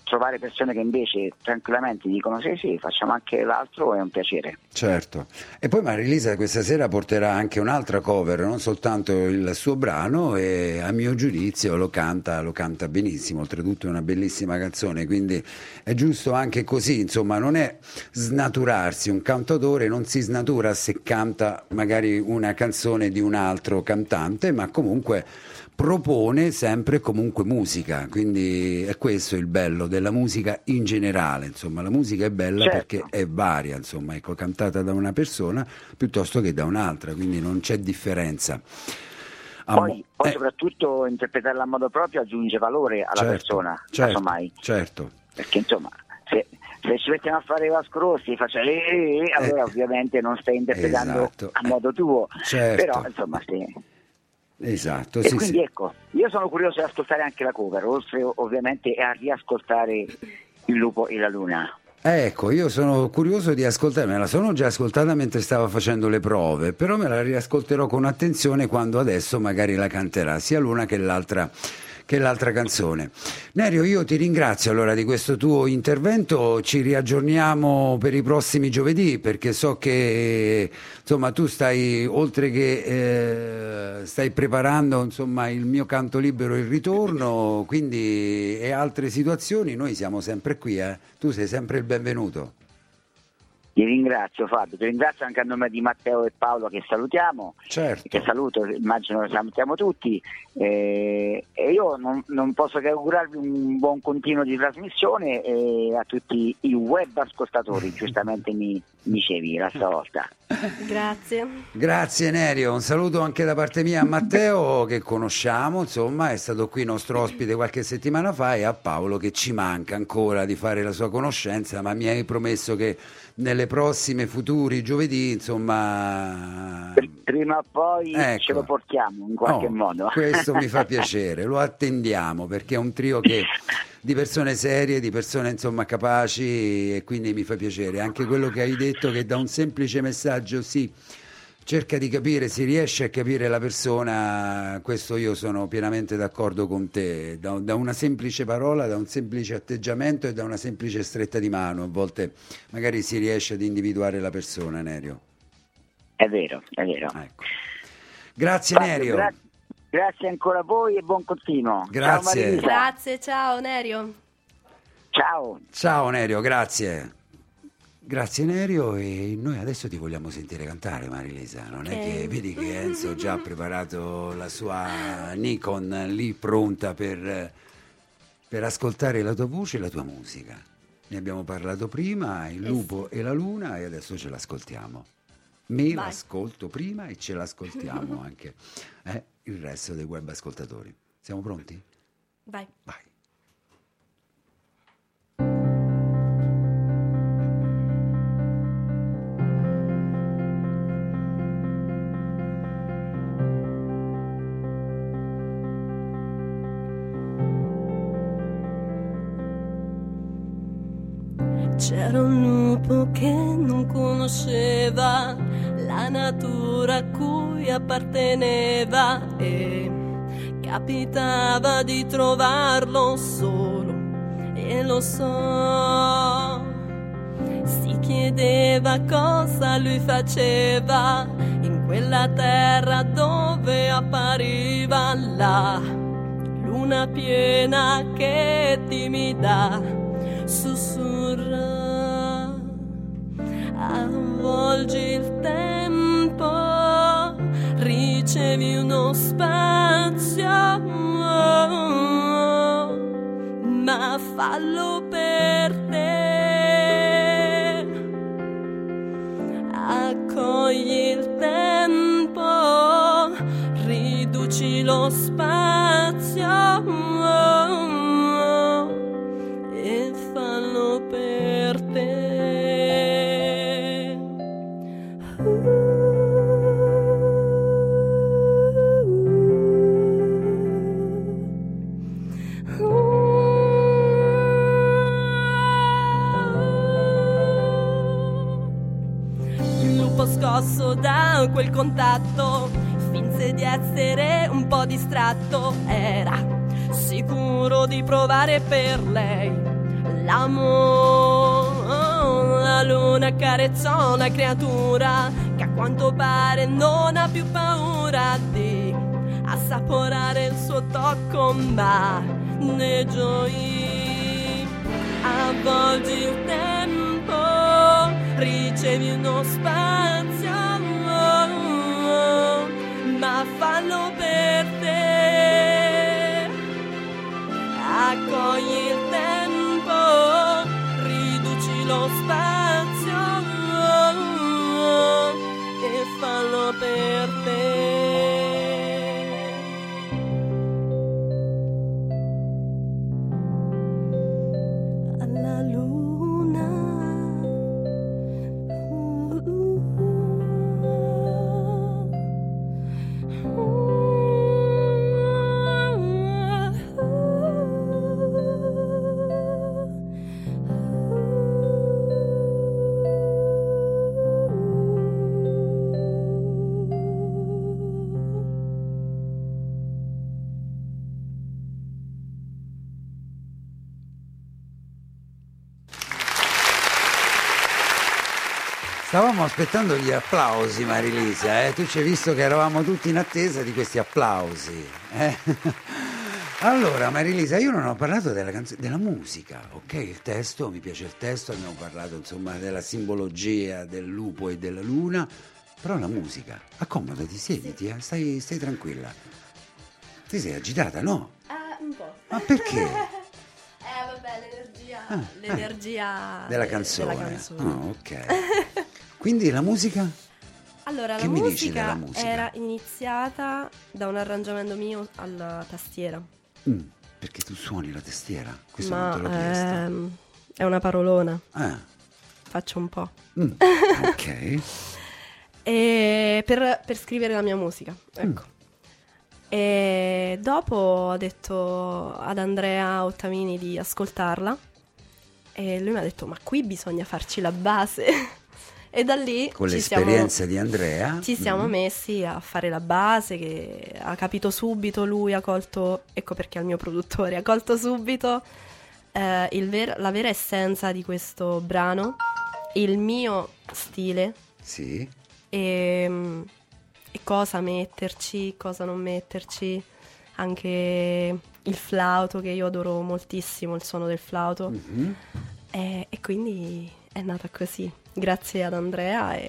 trovare persone che invece tranquillamente dicono sì sì, facciamo anche l'altro, è un piacere. Certo. E poi Marilisa questa sera porterà anche un'altra cover, non soltanto il suo brano, e a mio giudizio lo canta, lo canta benissimo, oltretutto è una bellissima canzone, quindi è giusto anche così, insomma, non è snaturarsi, un cantautore non si snatura se canta magari una canzone di un altro cantante, ma comunque propone sempre comunque musica, quindi è questo il bello della musica in generale, insomma la musica è bella certo. perché è varia, insomma, ecco, cantata da una persona piuttosto che da un'altra, quindi non c'è differenza. Am- poi, poi eh. soprattutto interpretarla a modo proprio aggiunge valore alla certo, persona, certo, casomai. Certo. Perché insomma se, se ci mettiamo a fare Vasco Rossi faccia eh, eh, eh, allora eh. ovviamente non stai interpretando esatto. a modo tuo, certo. però insomma sì. Esatto, e sì, quindi sì. ecco, io sono curioso di ascoltare anche la cover, oltre ovviamente a riascoltare Il lupo e la luna. Ecco, io sono curioso di ascoltare, me la sono già ascoltata mentre stavo facendo le prove, però me la riascolterò con attenzione quando adesso magari la canterà sia l'una che l'altra che l'altra canzone. Nerio, io ti ringrazio allora di questo tuo intervento, ci riaggiorniamo per i prossimi giovedì, perché so che insomma tu stai, oltre che eh, stai preparando insomma Il mio canto libero, il ritorno, quindi e altre situazioni, noi siamo sempre qui, eh. tu sei sempre il benvenuto. Ti ringrazio Fabio, ti ringrazio anche a nome di Matteo e Paolo che salutiamo, certo. che saluto, immagino salutiamo tutti eh, e io non, non posso che augurarvi un buon continuo di trasmissione e a tutti i web ascoltatori, giustamente mi dicevi la stavolta. Grazie. Grazie Nerio, un saluto anche da parte mia a Matteo che conosciamo, insomma è stato qui nostro ospite qualche settimana fa, e a Paolo che ci manca ancora di fare la sua conoscenza, ma mi hai promesso che nelle prossime futuri giovedì insomma prima o poi ecco. ce lo portiamo in qualche no, modo questo mi fa piacere, lo attendiamo perché è un trio che di persone serie, di persone insomma capaci, e quindi mi fa piacere anche quello che hai detto, che da un semplice messaggio si cerca di capire, si riesce a capire la persona, questo io sono pienamente d'accordo con te, da, da una semplice parola, da un semplice atteggiamento e da una semplice stretta di mano a volte magari si riesce ad individuare la persona. Nerio, è vero, è vero ecco. grazie Fabio, Nerio gra- grazie ancora a voi e buon continuo. Grazie, ciao, grazie, ciao Nerio. Ciao. Ciao Nerio, grazie. Grazie Nerio, e noi adesso ti vogliamo sentire cantare Marilisa, non okay. è che vedi che Enzo già ha preparato la sua Nikon lì pronta per, per ascoltare la tua voce e la tua musica. Ne abbiamo parlato prima, Il lupo e la luna, e adesso ce l'ascoltiamo. Me Bye. l'ascolto prima e ce l'ascoltiamo anche. Eh? Il resto dei web ascoltatori. Siamo pronti? Vai. Vai. C'era un lupo che non conosceva la natura a cui apparteneva e capitava di trovarlo solo, e lo so, si chiedeva cosa lui faceva in quella terra dove appariva la luna piena che timida sussurra, avvolgi il tempo, ricevi uno spazio, ma fallo per te, accogli il tempo, riduci lo spazio. Da quel contatto finse di essere un po' distratto, era sicuro di provare per lei l'amore. La luna accarezzò una creatura che a quanto pare non ha più paura di assaporare il suo tocco, ma ne gioì, avvolgi il tempo, ricevi uno spazio, ma fallo per te, accogli il tempo, riduci lo spazio e fallo per te. Alla luna stavamo aspettando gli applausi, Marilisa, eh? Tu ci hai visto che eravamo tutti in attesa di questi applausi, eh? Allora Marilisa, io non ho parlato della, canz- della musica, ok? Il testo, mi piace il testo, abbiamo parlato insomma della simbologia del lupo e della luna, però la musica, accomodati, siediti, eh? stai, stai tranquilla. Ti sei agitata, no? Uh, un po'. Ma perché? Eh vabbè, l'energia, ah, l'energia eh, della canzone. Della canzone. Oh, ok. Quindi la musica? Allora, che la mi musica dici della musica? Era iniziata da un arrangiamento mio alla tastiera. Mm, perché tu suoni la tastiera? Questo Ma, non te l'ho chiesto. Ehm, è una parolona. Ah. Faccio un po'. Mm, ok. E per, per scrivere la mia musica, ecco. Mm. E dopo ho detto ad Andrea Ottaviani di ascoltarla e lui mi ha detto ma qui bisogna farci la base e da lì con ci l'esperienza siamo, di Andrea ci siamo mm. messi a fare la base, che ha capito subito, lui ha colto, ecco perché è il mio produttore, ha colto subito eh, il ver- la vera essenza di questo brano, il mio stile, sì, e e cosa metterci, cosa non metterci, anche il flauto che io adoro moltissimo, il suono del flauto, mm-hmm. e, e quindi è nata così, grazie ad Andrea e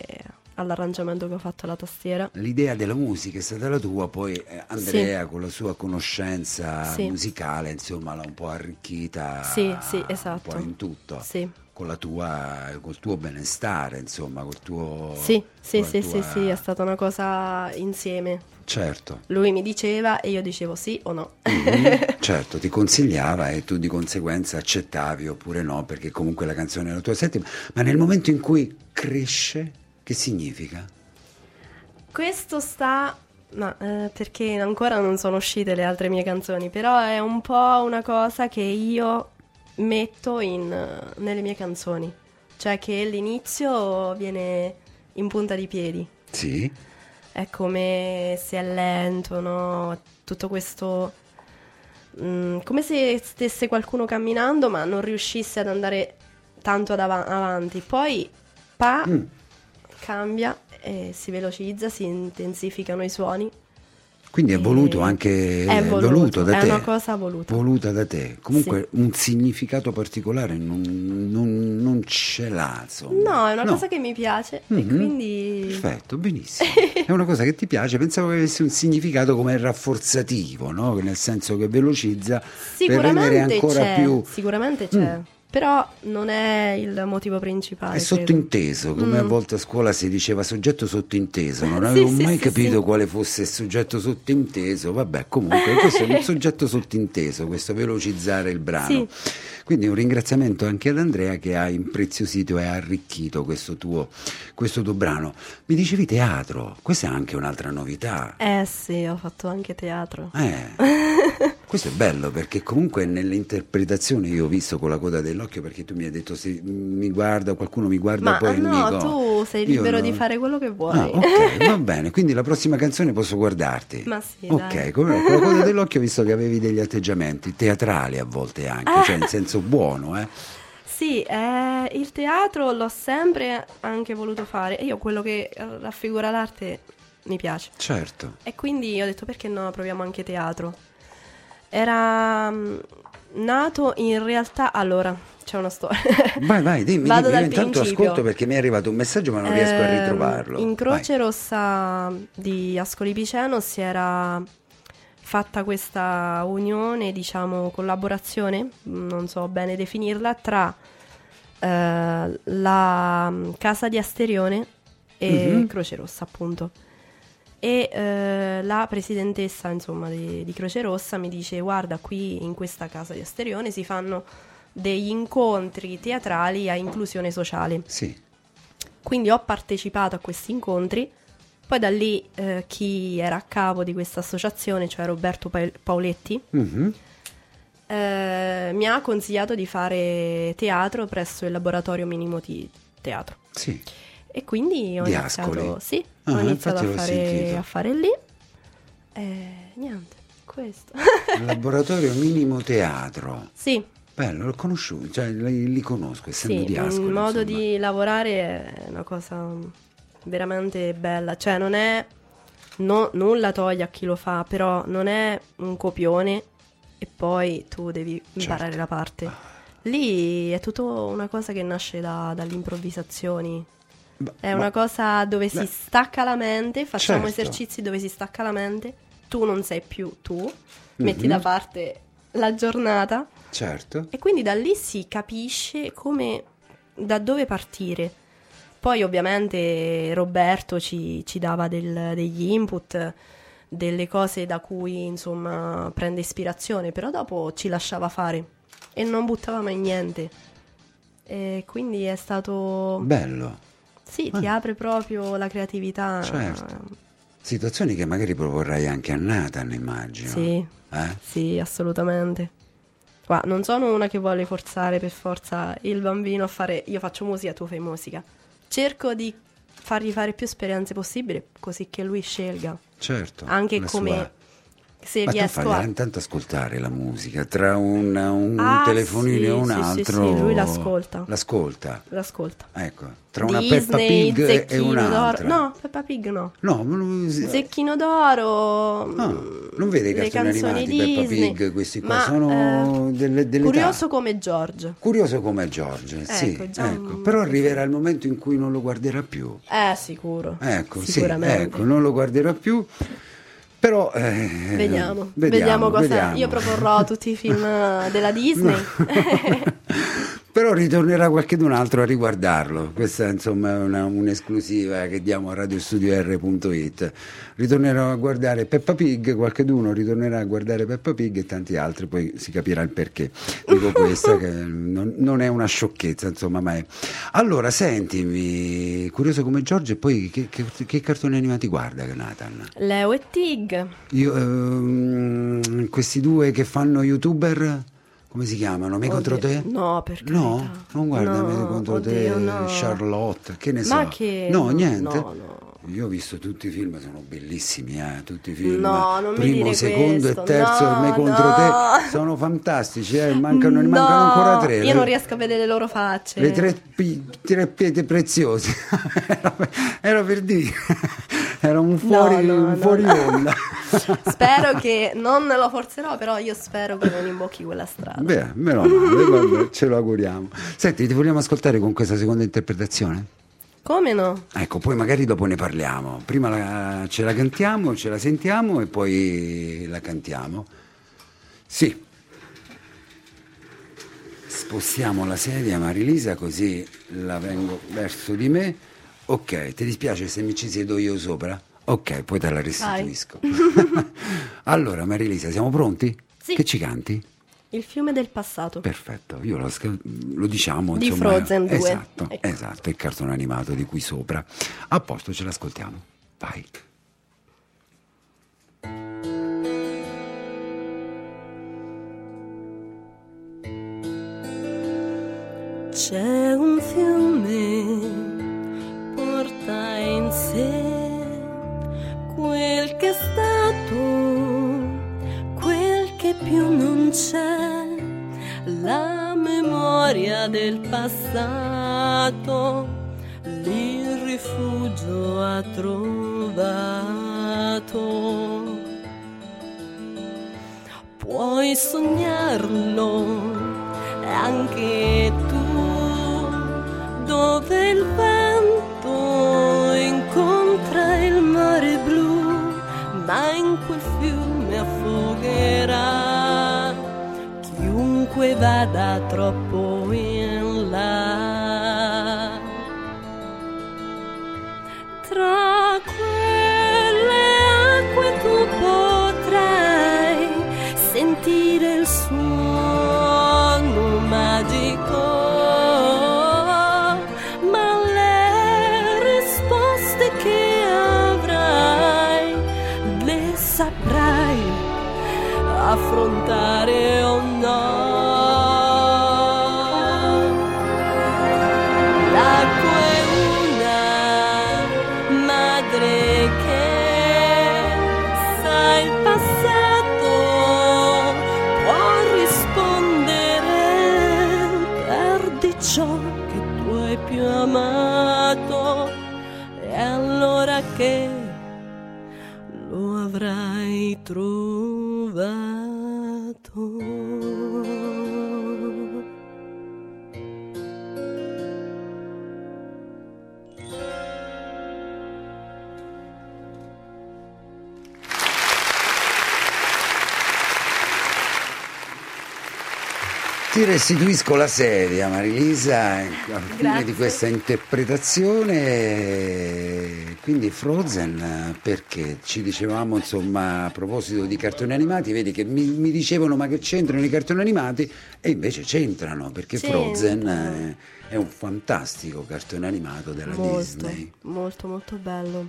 all'arrangiamento che ho fatto alla tastiera. L'idea della musica è stata la tua, poi Andrea sì. con la sua conoscenza sì. musicale, insomma, l'ha un po' arricchita sì, sì, esatto. un po' in tutto. Sì. Con la tua, col tuo benestare, insomma, col tuo... Sì, sì, sì, tua... sì, sì, è stata una cosa insieme. Certo. Lui mi diceva e io dicevo sì o no. Mm-hmm. Certo, ti consigliava e tu di conseguenza accettavi oppure no, perché comunque la canzone è la tua. Senti, ma nel momento in cui cresce, che significa? Questo sta... ma eh, perché ancora non sono uscite le altre mie canzoni, però è un po' una cosa che io... metto in, nelle mie canzoni, cioè che l'inizio viene in punta di piedi. Sì. È come si allentono, tutto questo, mh, come se stesse qualcuno camminando ma non riuscisse ad andare tanto ad av- avanti. Poi pa mm. cambia e si velocizza, si intensificano i suoni. Quindi è voluto anche, è voluto, voluto da è te. È una cosa voluta. Voluta da te. Comunque sì. Un significato particolare non, non, non ce l'ha, insomma. No, è una no. cosa che mi piace, mm-hmm. e quindi... Perfetto, benissimo. È una cosa che ti piace, pensavo che avesse un significato come rafforzativo, no? Nel senso che velocizza per rendere ancora c'è, più... Sicuramente c'è, mm. però non è il motivo principale. È sottinteso, credo. Come mm. a volte a scuola si diceva soggetto sottinteso, non avevo sì, mai sì, capito sì. quale fosse il soggetto sottinteso, vabbè, comunque questo è un soggetto sottinteso, questo velocizzare il brano. Sì. Quindi un ringraziamento anche ad Andrea che ha impreziosito e arricchito questo tuo, questo tuo brano. Mi dicevi teatro, questa è anche un'altra novità. Eh sì, ho fatto anche teatro. Eh... Questo è bello perché comunque nell'interpretazione io ho visto con la coda dell'occhio, perché tu mi hai detto se mi guarda, qualcuno mi guarda, ma poi no, mi go. Tu sei libero io di non... fare quello che vuoi. Ah, ok, va bene, quindi la prossima canzone posso guardarti. Ma sì, ok, con la coda dell'occhio ho visto che avevi degli atteggiamenti teatrali a volte anche, ah. cioè in senso buono, eh. Sì, eh, il teatro l'ho sempre anche voluto fare, io quello che raffigura l'arte mi piace. Certo. E quindi ho detto perché no, proviamo anche teatro. Era um, nato in realtà, allora c'è una storia. Vai, vai, dimmi. Vado dimmi, dal io intanto principio. Ascolto perché mi è arrivato un messaggio ma non riesco eh, a ritrovarlo. In Croce vai. Rossa di Ascoli Piceno si era fatta questa unione, diciamo collaborazione, non so bene definirla, tra eh, la Casa di Asterione e mm-hmm. Croce Rossa, appunto. E eh, la presidentessa, insomma, di, di Croce Rossa mi dice: guarda, qui in questa Casa di Asterione si fanno degli incontri teatrali a inclusione sociale. Sì. Quindi ho partecipato a questi incontri. Poi da lì eh, chi era a capo di questa associazione, cioè Roberto Paoletti, mm-hmm. eh, mi ha consigliato di fare teatro presso il laboratorio minimo di teatro. Sì. E quindi ho di iniziato, Ascoli. Sì, ah, ho iniziato a fare, a fare lì e niente, questo. Il laboratorio minimo teatro. Sì. Bello, l'ho conosciuto, cioè li, li conosco, essendo sì, di Ascoli. Il modo insomma. Di lavorare è una cosa veramente bella, cioè non è, no, nulla toglie a chi lo fa, però non è un copione e poi tu devi imparare certo. la parte. Lì è tutto una cosa che nasce da, dalle improvvisazioni. È una cosa dove si stacca la mente, facciamo certo. esercizi dove si stacca la mente, tu non sei più tu, mm-hmm. metti da parte la giornata. Certo. E quindi da lì si capisce come, da dove partire. Poi ovviamente Roberto ci, ci dava del, degli input, delle cose da cui insomma prende ispirazione, però dopo ci lasciava fare e non buttava mai niente. E quindi è stato... Bello. Sì, ti ah. apre proprio la creatività. Certo. Situazioni che magari proporrai anche a Nathan, immagino. Sì, eh? Sì, assolutamente. Qua, non sono una che vuole forzare per forza il bambino a fare io faccio musica, tu fai musica. Cerco di fargli fare più esperienze possibile così che lui scelga. Certo. Anche come... Sua... Se ma tu fai a... intanto ascoltare la musica tra un, un ah, telefonino sì, e un sì, altro sì, sì, lui l'ascolta l'ascolta l'ascolta ecco tra Disney, una Peppa Pig Zecchino e un'altra d'oro. No Peppa Pig no no Zecchino d'oro no, non vede i cartoni animati Disney, Peppa Pig questi qua ma, sono eh, delle, delle curioso età. Come George curioso come George ecco, sì già, ecco. Però arriverà il momento in cui non lo guarderà più eh sicuro ecco sicuramente sì, ecco non lo guarderà più. Però eh, vediamo, vediamo, vediamo cosa vediamo. Io proporrò tutti i film della Disney. No. Però ritornerà qualchedun altro a riguardarlo. Questa insomma è una, un'esclusiva che diamo a Radio Studio R.it. Ritornerò a guardare Peppa Pig, qualcheduno ritornerà a guardare Peppa Pig e tanti altri, poi si capirà il perché. Dico questo che non, non è una sciocchezza, insomma, ma è. Allora, sentimi, curioso come Giorgio, e poi che, che, che cartoni animati guarda Nathan? Leo e Tig. Io, ehm, questi due che fanno youtuber? come si chiamano? Me contro te? No, per carità. No, non guarda no, Me contro oddio, te, no. Charlotte, che ne so. Ma che? No, niente. No, no. Io ho visto tutti i film, sono bellissimi, eh, tutti i film. No, non Primo, mi dire secondo questo. e terzo, no, Me contro no. te, sono fantastici, eh, mancano, ne no, mancano ancora tre. Io non riesco a vedere le loro facce. Le tre, tre pietre preziose. Era per dire. Era un fuori, no, no, un fuori no, no. onda. Spero che non lo forzerò, però io spero che non imbocchi quella strada. Beh, meno male, vabbè, ce lo auguriamo. Senti, ti vogliamo ascoltare con questa seconda interpretazione? Come no? Ecco, poi magari dopo ne parliamo. Prima la, ce la cantiamo, ce la sentiamo e poi la cantiamo. Sì. Spostiamo la sedia, Marilisa, così la vengo verso di me. Ok, ti dispiace se mi ci siedo io sopra? Ok, poi te la restituisco. Allora, Marilisa, siamo pronti? Sì. Che ci canti? Il fiume del passato. Perfetto, io lo, lo diciamo. Di insomma, Frozen due. Esatto, ecco. esatto, il cartone animato di qui sopra. A posto, ce l'ascoltiamo. Vai. C'è un fiume, porta in sé quel che è stato, quel che più non c'è, la memoria del passato, lì il rifugio ha trovato. Puoi sognarlo anche tu, dove il vento incontra il mare blu, ma in quel fiume affogherà chiunque vada troppo in là. Tra quelle acque tu potrai sentire il suono magico, ma le risposte che saprai affrontare o no. L'acqua è una madre che sa il passato, può rispondere, perdi ciò che tu hai più amato, e allora che lo avrai trovato. Ti restituisco la sedia, Marilisa, alla fine di questa interpretazione. Quindi Frozen, perché ci dicevamo, insomma, a proposito di cartoni animati, vedi che mi, mi dicevano ma che c'entrano i cartoni animati, e invece c'entrano, perché c'entra. Frozen è, è un fantastico cartone animato della molto, Disney. Molto, molto bello.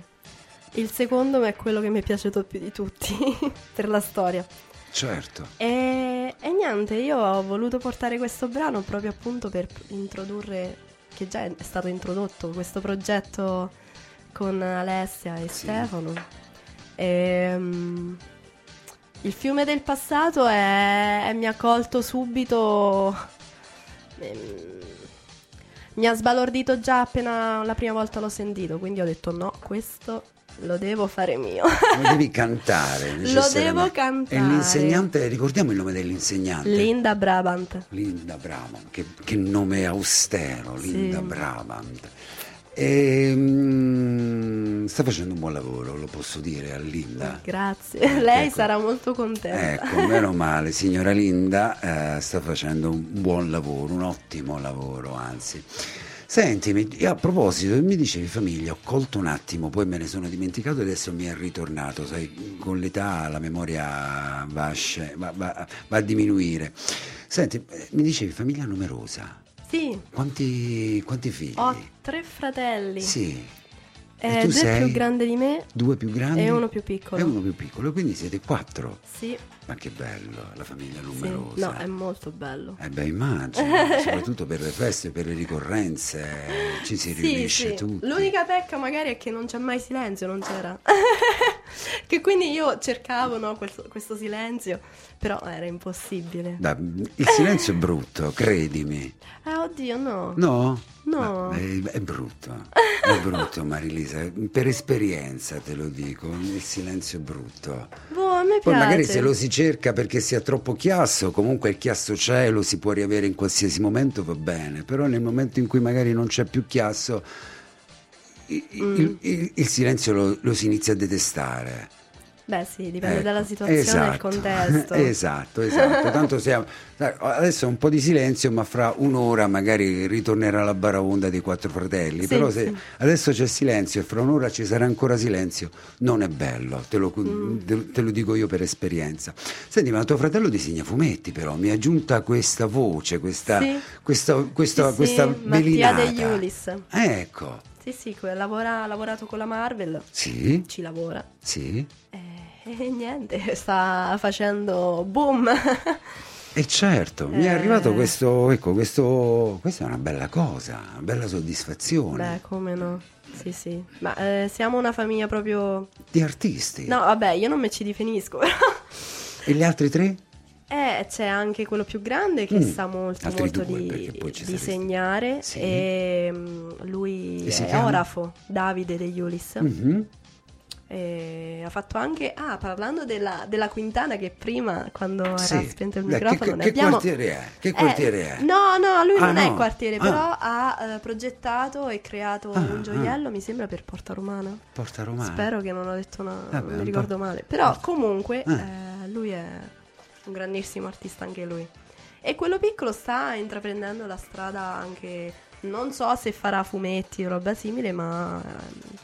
Il secondo è quello che mi è piaciuto più di tutti per la storia. Certo. E, e niente, io ho voluto portare questo brano proprio appunto per introdurre, che già è stato introdotto, questo progetto con Alessia e sì. Stefano. E, um, il fiume del passato è, è, mi ha colto subito, eh, mi ha sbalordito già appena la prima volta l'ho sentito, quindi ho detto no, questo lo devo fare mio. Lo devi cantare. Lo devo cantare. E l'insegnante, ricordiamo il nome dell'insegnante? Linda Brabant. Linda Brabant, che, che nome austero, Linda sì. Brabant. E, um, sta facendo un buon lavoro, lo posso dire a Linda. Grazie, eh, lei ecco, sarà molto contenta. Ecco, meno male, signora Linda, eh, sta facendo un buon lavoro, un ottimo lavoro, anzi. Sentimi, a proposito, mi dicevi famiglia, ho colto un attimo, poi me ne sono dimenticato e adesso mi è ritornato, sai, con l'età la memoria va a, va, va a diminuire. Senti, mi dicevi famiglia numerosa. Sì. Quanti, quanti figli? Ho tre fratelli. Sì. Eh, due sei? Più grande di me, due più grandi e uno più piccolo. E uno più piccolo, quindi siete quattro. Sì. Ma che bello, la famiglia numerosa. Sì. No, è molto bello. Eh beh, immagino, soprattutto per le feste, per le ricorrenze, ci si sì, riunisce sì. tutti. L'unica pecca magari è che non c'è mai silenzio, non c'era. Che quindi io cercavo, no, questo, questo silenzio, però era impossibile. Da, il silenzio è brutto, credimi. Eh, oddio, no. No? No. È, è brutto, è brutto, Marilisa, per esperienza te lo dico, il silenzio è brutto. Boh, a me piace. Poi magari se lo si cerca perché sia troppo chiasso, comunque il chiasso c'è, lo si può riavere in qualsiasi momento, va bene, però nel momento in cui magari non c'è più chiasso, il, mm. il, il, il silenzio lo, lo si inizia a detestare. Beh sì, dipende ecco, dalla situazione, esatto, e il contesto. Esatto, esatto. Tanto siamo, adesso è un po' di silenzio, ma fra un'ora magari ritornerà la baraonda dei quattro fratelli. Sì, però se sì. adesso c'è silenzio e fra un'ora ci sarà ancora silenzio, non è bello, te lo, mm. te, te lo dico io per esperienza. Senti, ma tuo fratello disegna fumetti però, mi è aggiunta questa voce, questa sì. questa, questa, sì, questa sì, belinata. Mattia De Iulis. Ecco. Sì, sì, lavora, ha lavorato con la Marvel. Sì. Ci lavora. Sì. Eh. E niente, sta facendo boom. E certo, eh. mi è arrivato questo, ecco, questo, questa è una bella cosa, una bella soddisfazione. Beh, come no, sì sì, ma eh, siamo una famiglia proprio... Di artisti? No, vabbè, io non me ci definisco, però... E gli altri tre? Eh, c'è anche quello più grande che mm. sa molto altri molto due, di disegnare, sì. e lui e è orafo, Davide De Iulis. Mm-hmm. E ha fatto anche ah parlando della, della Quintana, che prima quando era sì. spento il microfono che, ne che abbiamo... quartiere è? Che quartiere eh, è? No no lui ah, non no. è quartiere ah. però ha eh, progettato e creato ah, un gioiello ah. mi sembra per Porta Romana. Porta Romana. Spero che non ho detto una ah, non beh, mi ricordo po- male però ah. comunque ah. Eh, lui è un grandissimo artista anche lui, e quello piccolo sta intraprendendo la strada anche. Non so se farà fumetti o roba simile, ma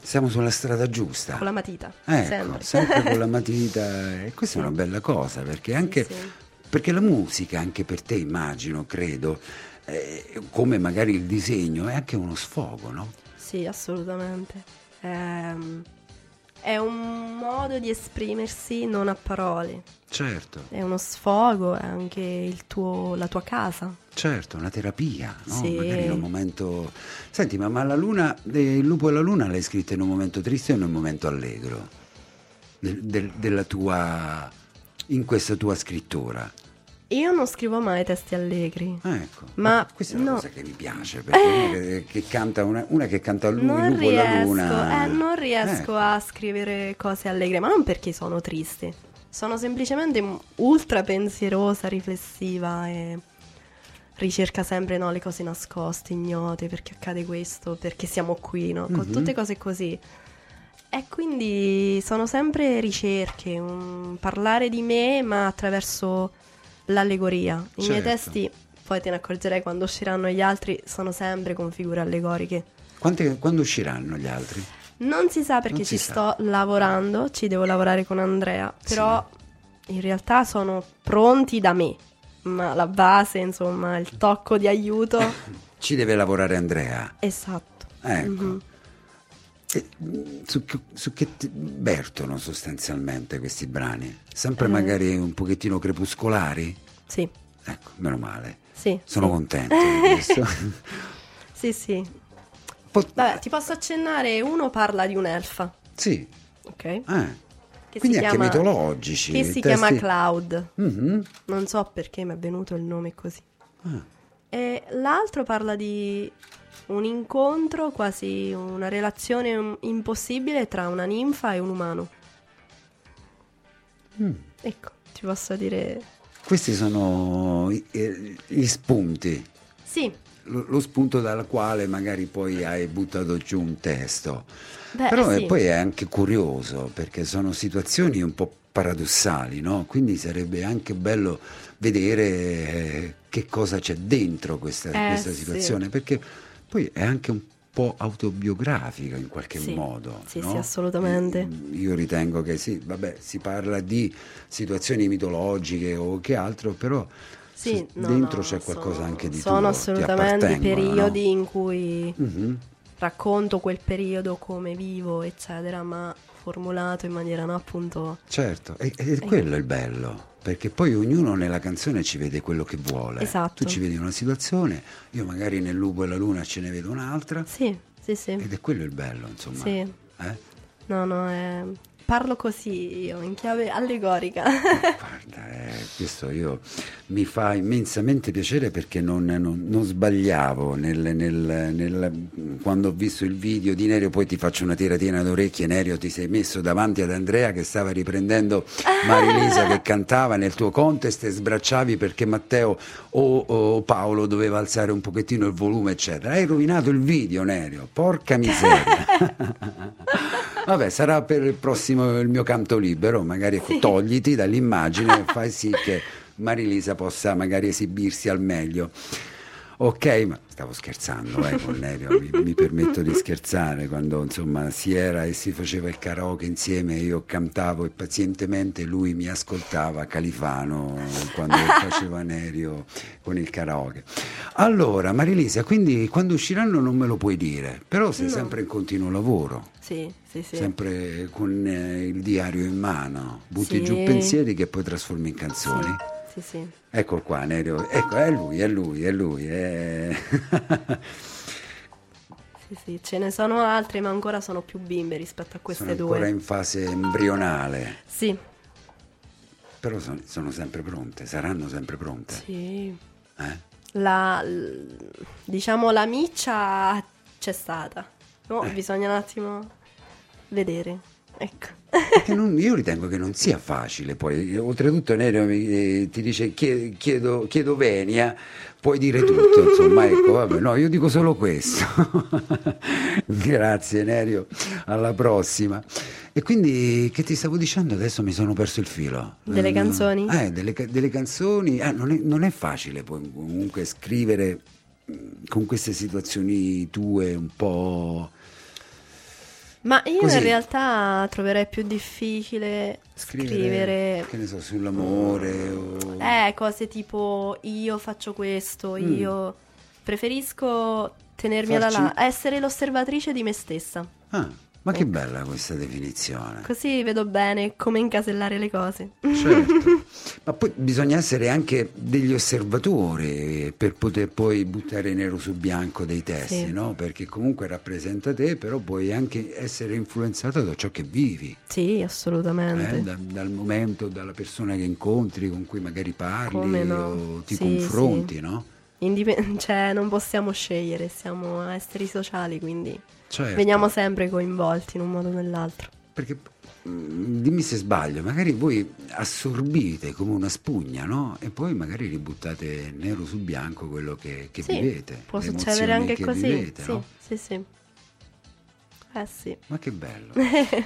siamo sulla strada giusta. Con la matita, ecco, sempre, sempre con la matita. E questa è una bella cosa, perché anche sì, sì. perché la musica, anche per te immagino, credo, eh, come magari il disegno, è anche uno sfogo, no? Sì, assolutamente. Ehm, è un modo di esprimersi non a parole. Certo. È uno sfogo, è anche il tuo, la tua casa. Certo, una terapia, no? Sì. Magari in un momento... Senti, ma, ma la luna, eh, il lupo e la luna l'hai scritta in un momento triste o in un momento allegro? Del, del, della tua... in questa tua scrittura? Io non scrivo mai testi allegri. Ah, ecco. Ma, ma questa è una no. cosa che mi piace, perché eh. una, che, che canta una, una che canta lui, non lupo riesco, e la luna... Eh, non riesco eh. a scrivere cose allegre, ma non perché sono triste. Sono semplicemente ultra pensierosa, riflessiva e... ricerca sempre, no, le cose nascoste, ignote, perché accade questo, perché siamo qui, no? Con mm-hmm. tutte cose così. E quindi sono sempre ricerche, un parlare di me ma attraverso l'allegoria. I certo. miei testi, poi te ne accorgerai quando usciranno gli altri, sono sempre con figure allegoriche. Quante, quando usciranno gli altri? Non si sa perché non ci sto sa. lavorando, ci devo lavorare con Andrea, però sì. in realtà sono pronti da me. Ma la base, insomma, il tocco di aiuto ci deve lavorare Andrea. Esatto. Ecco. Mm-hmm. E, su, che, su che ti vertono sostanzialmente questi brani? Sempre eh. magari un pochettino crepuscolari? Sì. Ecco, meno male. Sì. Sono sì. contento di questo. Sì, sì. Pot- Vabbè, ti posso accennare, uno parla di un'elfa. Sì. Ok. Eh. Che quindi si anche chiama, mitologici che si testi... chiama Cloud mm-hmm. non so perché mi è venuto il nome così ah. e l'altro parla di un incontro, quasi una relazione impossibile tra una ninfa e un umano mm. ecco, ti posso dire, questi sono gli spunti sì lo, lo spunto dal quale magari poi hai buttato giù un testo. Beh, però eh sì. poi è anche curioso, perché sono situazioni un po' paradossali, no? Quindi sarebbe anche bello vedere eh, che cosa c'è dentro questa, eh, questa situazione sì. perché poi è anche un po' autobiografica in qualche sì. modo sì no? sì assolutamente. Io ritengo che sì, vabbè, si parla di situazioni mitologiche o che altro, però sì, dentro no, no, c'è qualcosa sono, anche di tuo, sono assolutamente periodi no? in cui mm-hmm. racconto quel periodo, come vivo, eccetera, ma formulato in maniera, no, appunto... Certo, e, e quello è il bello, perché poi ognuno nella canzone ci vede quello che vuole. Esatto. Tu ci vedi una situazione, io magari nel Lupo e la Luna ce ne vedo un'altra. Sì, sì, sì. Ed è quello il bello, insomma. Sì. Eh? No, no, è... Parlo così io, in chiave allegorica. Guarda, eh, questo io mi fa immensamente piacere, perché non, non, non sbagliavo nel, nel, nel, quando ho visto il video di Nerio. Poi ti faccio una tiratina d'orecchie, Nerio, ti sei messo davanti ad Andrea che stava riprendendo Marilisa che cantava nel tuo contest e sbracciavi perché Matteo o, o Paolo doveva alzare un pochettino il volume, eccetera. Hai rovinato il video, Nerio, porca miseria. Vabbè, sarà per il prossimo il mio canto libero, magari sì. Togliti dall'immagine e fai sì che Marilisa possa magari esibirsi al meglio. Ok, ma stavo scherzando, eh, con Nerio, mi, mi permetto di scherzare, quando insomma si era e si faceva il karaoke insieme, io cantavo e pazientemente lui mi ascoltava Califano quando faceva Nerio con il karaoke. Allora, Marilisa, quindi quando usciranno non me lo puoi dire, però sei no. sempre in continuo lavoro. Sì, sì, sì. Sempre con eh, il diario in mano, butti sì. giù pensieri che poi trasformi in canzoni. Sì. Sì, sì. Eccolo qua, Nerio, ecco, è lui, è lui, è lui. È... sì, sì, ce ne sono altri, ma ancora sono più bimbe rispetto a queste sono due. Sono ancora in fase embrionale. Sì. Però son, sono sempre pronte, saranno sempre pronte. Sì. Eh? La, diciamo, la miccia c'è stata. No, eh. Bisogna un attimo vedere. Ecco. Perché non, io ritengo che non sia facile. Poi oltretutto Nerio eh, ti dice chiedo, chiedo, chiedo venia, puoi dire tutto, insomma, ecco, vabbè, no, io dico solo questo. Grazie Nerio, alla prossima. E quindi che ti stavo dicendo? Adesso mi sono perso il filo. Delle canzoni? Eh, delle, delle canzoni, eh, non, è, non è facile poi comunque scrivere con queste situazioni tue un po'... Ma io così. In realtà troverei più difficile scrivere, scrivere... che ne so, sull'amore o... Eh, cose tipo io faccio questo, mm. io preferisco tenermi alla Farci... là, essere l'osservatrice di me stessa. Ah, ma che bella questa definizione. Così vedo bene come incasellare le cose. Certo, ma poi bisogna essere anche degli osservatori per poter poi buttare nero su bianco dei testi, sì. no? Perché comunque rappresenta te, però puoi anche essere influenzato da ciò che vivi. Sì, assolutamente. Eh? Da, dal momento, dalla persona che incontri, con cui magari parli, no? o ti sì, confronti, sì. no? Indip- cioè non possiamo scegliere, siamo esseri sociali, quindi certo. veniamo sempre coinvolti in un modo o nell'altro. Perché dimmi se sbaglio, magari voi assorbite come una spugna, no? E poi magari ributtate nero su bianco quello che, che sì, vivete. Può succedere anche così, vivete, sì, no? sì, sì. Eh sì. Ma che bello.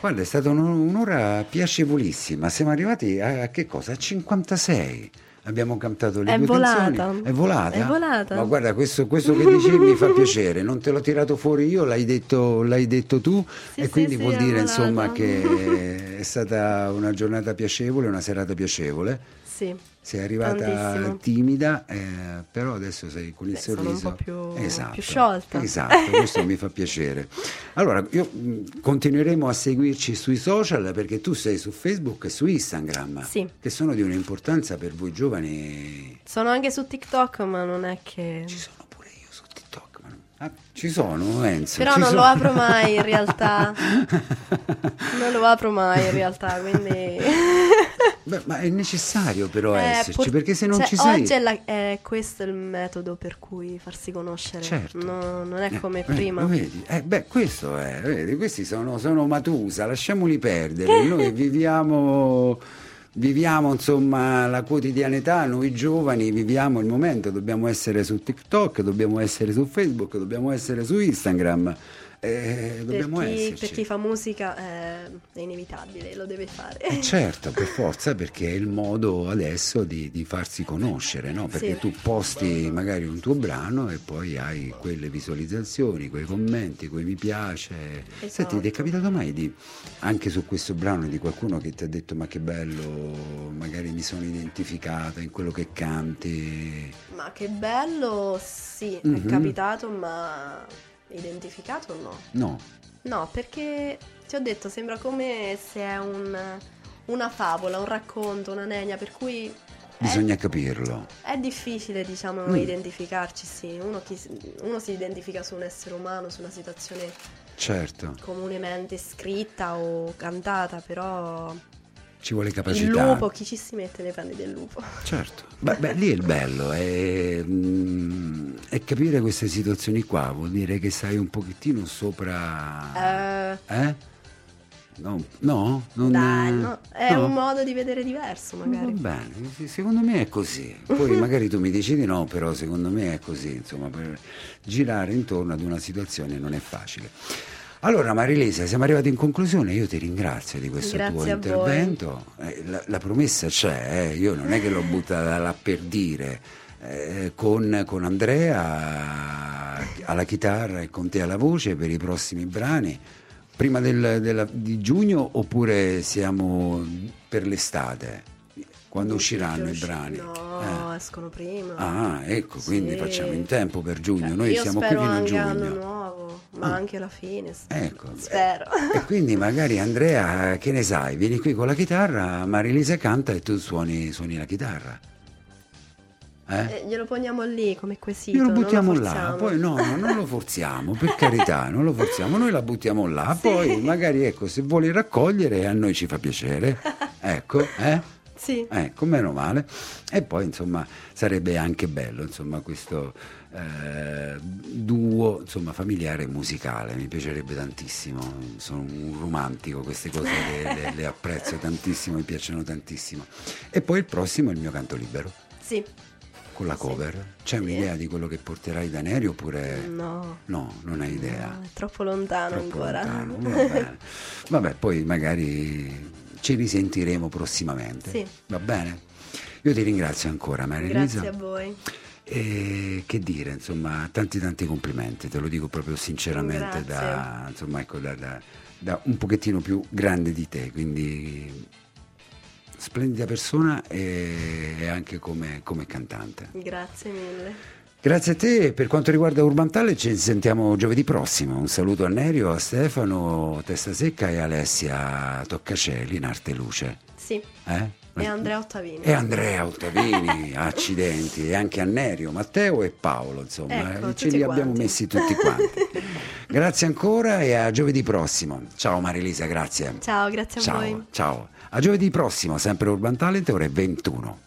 Guarda, è stata un'ora piacevolissima. Siamo arrivati a, a che cosa? A cinquantasei. Abbiamo cantato le è due volata. canzoni. È volata. È volata. Ma guarda, questo, questo che dici mi fa piacere. Non te l'ho tirato fuori io, l'hai detto, l'hai detto tu. Sì, e sì, quindi sì, vuol dire, volata. insomma, che è stata una giornata piacevole, una serata piacevole. Sì. Sei arrivata tantissimo. timida, eh, però adesso sei con il Beh, sorriso. Sono un po' più, esatto. più sciolta. Esatto, questo mi fa piacere. Allora, io, continueremo a seguirci sui social, perché tu sei su Facebook e su Instagram, sì. che sono di un'importanza per voi giovani. Sono anche su TikTok, ma non è che... Ci sono pure io su TikTok, ma non... ah, ci sono, Enzo. Però non sono. lo apro mai in realtà. non lo apro mai in realtà, quindi... Beh, ma è necessario però eh, esserci, por- perché se non cioè, ci sei... Oggi è, la, è questo il metodo per cui farsi conoscere, certo. no, non è come eh, prima. Eh, vedi? Eh, beh, questo è, vedi? Questi sono, sono Matusa, lasciamoli perdere, noi viviamo... Viviamo insomma la quotidianità, noi giovani viviamo il momento, dobbiamo essere su TikTok, dobbiamo essere su Facebook, dobbiamo essere su Instagram, eh, dobbiamo per chi, esserci. Per chi fa musica eh, è inevitabile, lo deve fare. Eh certo, per forza, perché è il modo adesso di, di farsi conoscere, no? Perché sì. tu posti magari un tuo brano e poi hai quelle visualizzazioni, quei commenti, quei mi piace. Esatto. Senti, ti è capitato mai di, anche su questo brano, di qualcuno che ti ha detto ma che bello, magari mi sono identificata in quello che canti? Ma che bello, sì, mm-hmm. è capitato, ma identificato o no? No. No, perché ti ho detto, sembra come se è un, una favola, un racconto, una nenia, per cui... Bisogna è, capirlo. È difficile, diciamo, mm. identificarci, sì. Uno, chi, uno si identifica su un essere umano, su una situazione certo. comunemente scritta o cantata, però... Ci vuole capacità. Il lupo, chi ci si mette nei panni del lupo? Certo, beh, beh, lì è il bello, è, è capire queste situazioni qua, vuol dire che stai un pochettino sopra... Uh, eh? No, no, non dai, no, è no. un modo di vedere diverso magari. Va bene, secondo me è così. Poi magari tu mi dici di no, però secondo me è così, insomma, per girare intorno ad una situazione non è facile. Allora Marilisa, siamo arrivati in conclusione, io ti ringrazio di questo Grazie tuo intervento, eh, la, la promessa c'è, eh. io non è che l'ho buttata là per dire, eh, con, con Andrea alla chitarra e con te alla voce per i prossimi brani, prima del, della, di giugno oppure siamo per l'estate? Quando usciranno i brani? No, eh. escono prima. Ah, ecco, sì. Quindi facciamo in tempo per giugno. Noi Io siamo qui fino a giugno. Anno nuovo, ma ah. anche alla fine. Ecco. Spero. E quindi magari Andrea, che ne sai? Vieni qui con la chitarra, Marilisa canta e tu suoni, suoni la chitarra. Eh? Eh, glielo poniamo lì come quesito. Glielo buttiamo non lo là, poi no, no, non lo forziamo, per carità, non lo forziamo, noi la buttiamo là, sì. Poi magari ecco, se vuole raccogliere a noi ci fa piacere. Ecco, eh? Sì. Ecco, meno male. E poi insomma sarebbe anche bello insomma questo eh, duo insomma familiare e musicale, mi piacerebbe tantissimo, sono un romantico, queste cose le, le, le apprezzo tantissimo, mi piacciono tantissimo. E poi il prossimo è il mio canto libero, sì, con la cover. Sì. C'è un'idea sì. di quello che porterai da Nerio oppure no? No, non hai idea. No, è troppo lontano, troppo ancora lontano. Vabbè. Vabbè, poi magari ci risentiremo prossimamente. Sì. Va bene? Io ti ringrazio ancora, Marilisa. Grazie a voi. E che dire, insomma, tanti tanti complimenti, te lo dico proprio sinceramente da, insomma, ecco, da, da, da un pochettino più grande di te, quindi splendida persona e anche come, come cantante. Grazie mille. Grazie a te. Per quanto riguarda Urban Talent ci sentiamo giovedì prossimo. Un saluto a Nerio, a Stefano Testasecca e Alessia Toccaceli in Arte Luce. Sì. Eh? E Andrea Ottaviani. E Andrea Ottaviani, accidenti, e anche a Nerio, Matteo e Paolo, insomma, ecco, ce li abbiamo quanti. messi tutti quanti. Grazie ancora e a giovedì prossimo. Ciao Marilisa, grazie. Ciao, grazie a ciao, voi. Ciao. A giovedì prossimo, sempre Urban Talent, ore ventuno.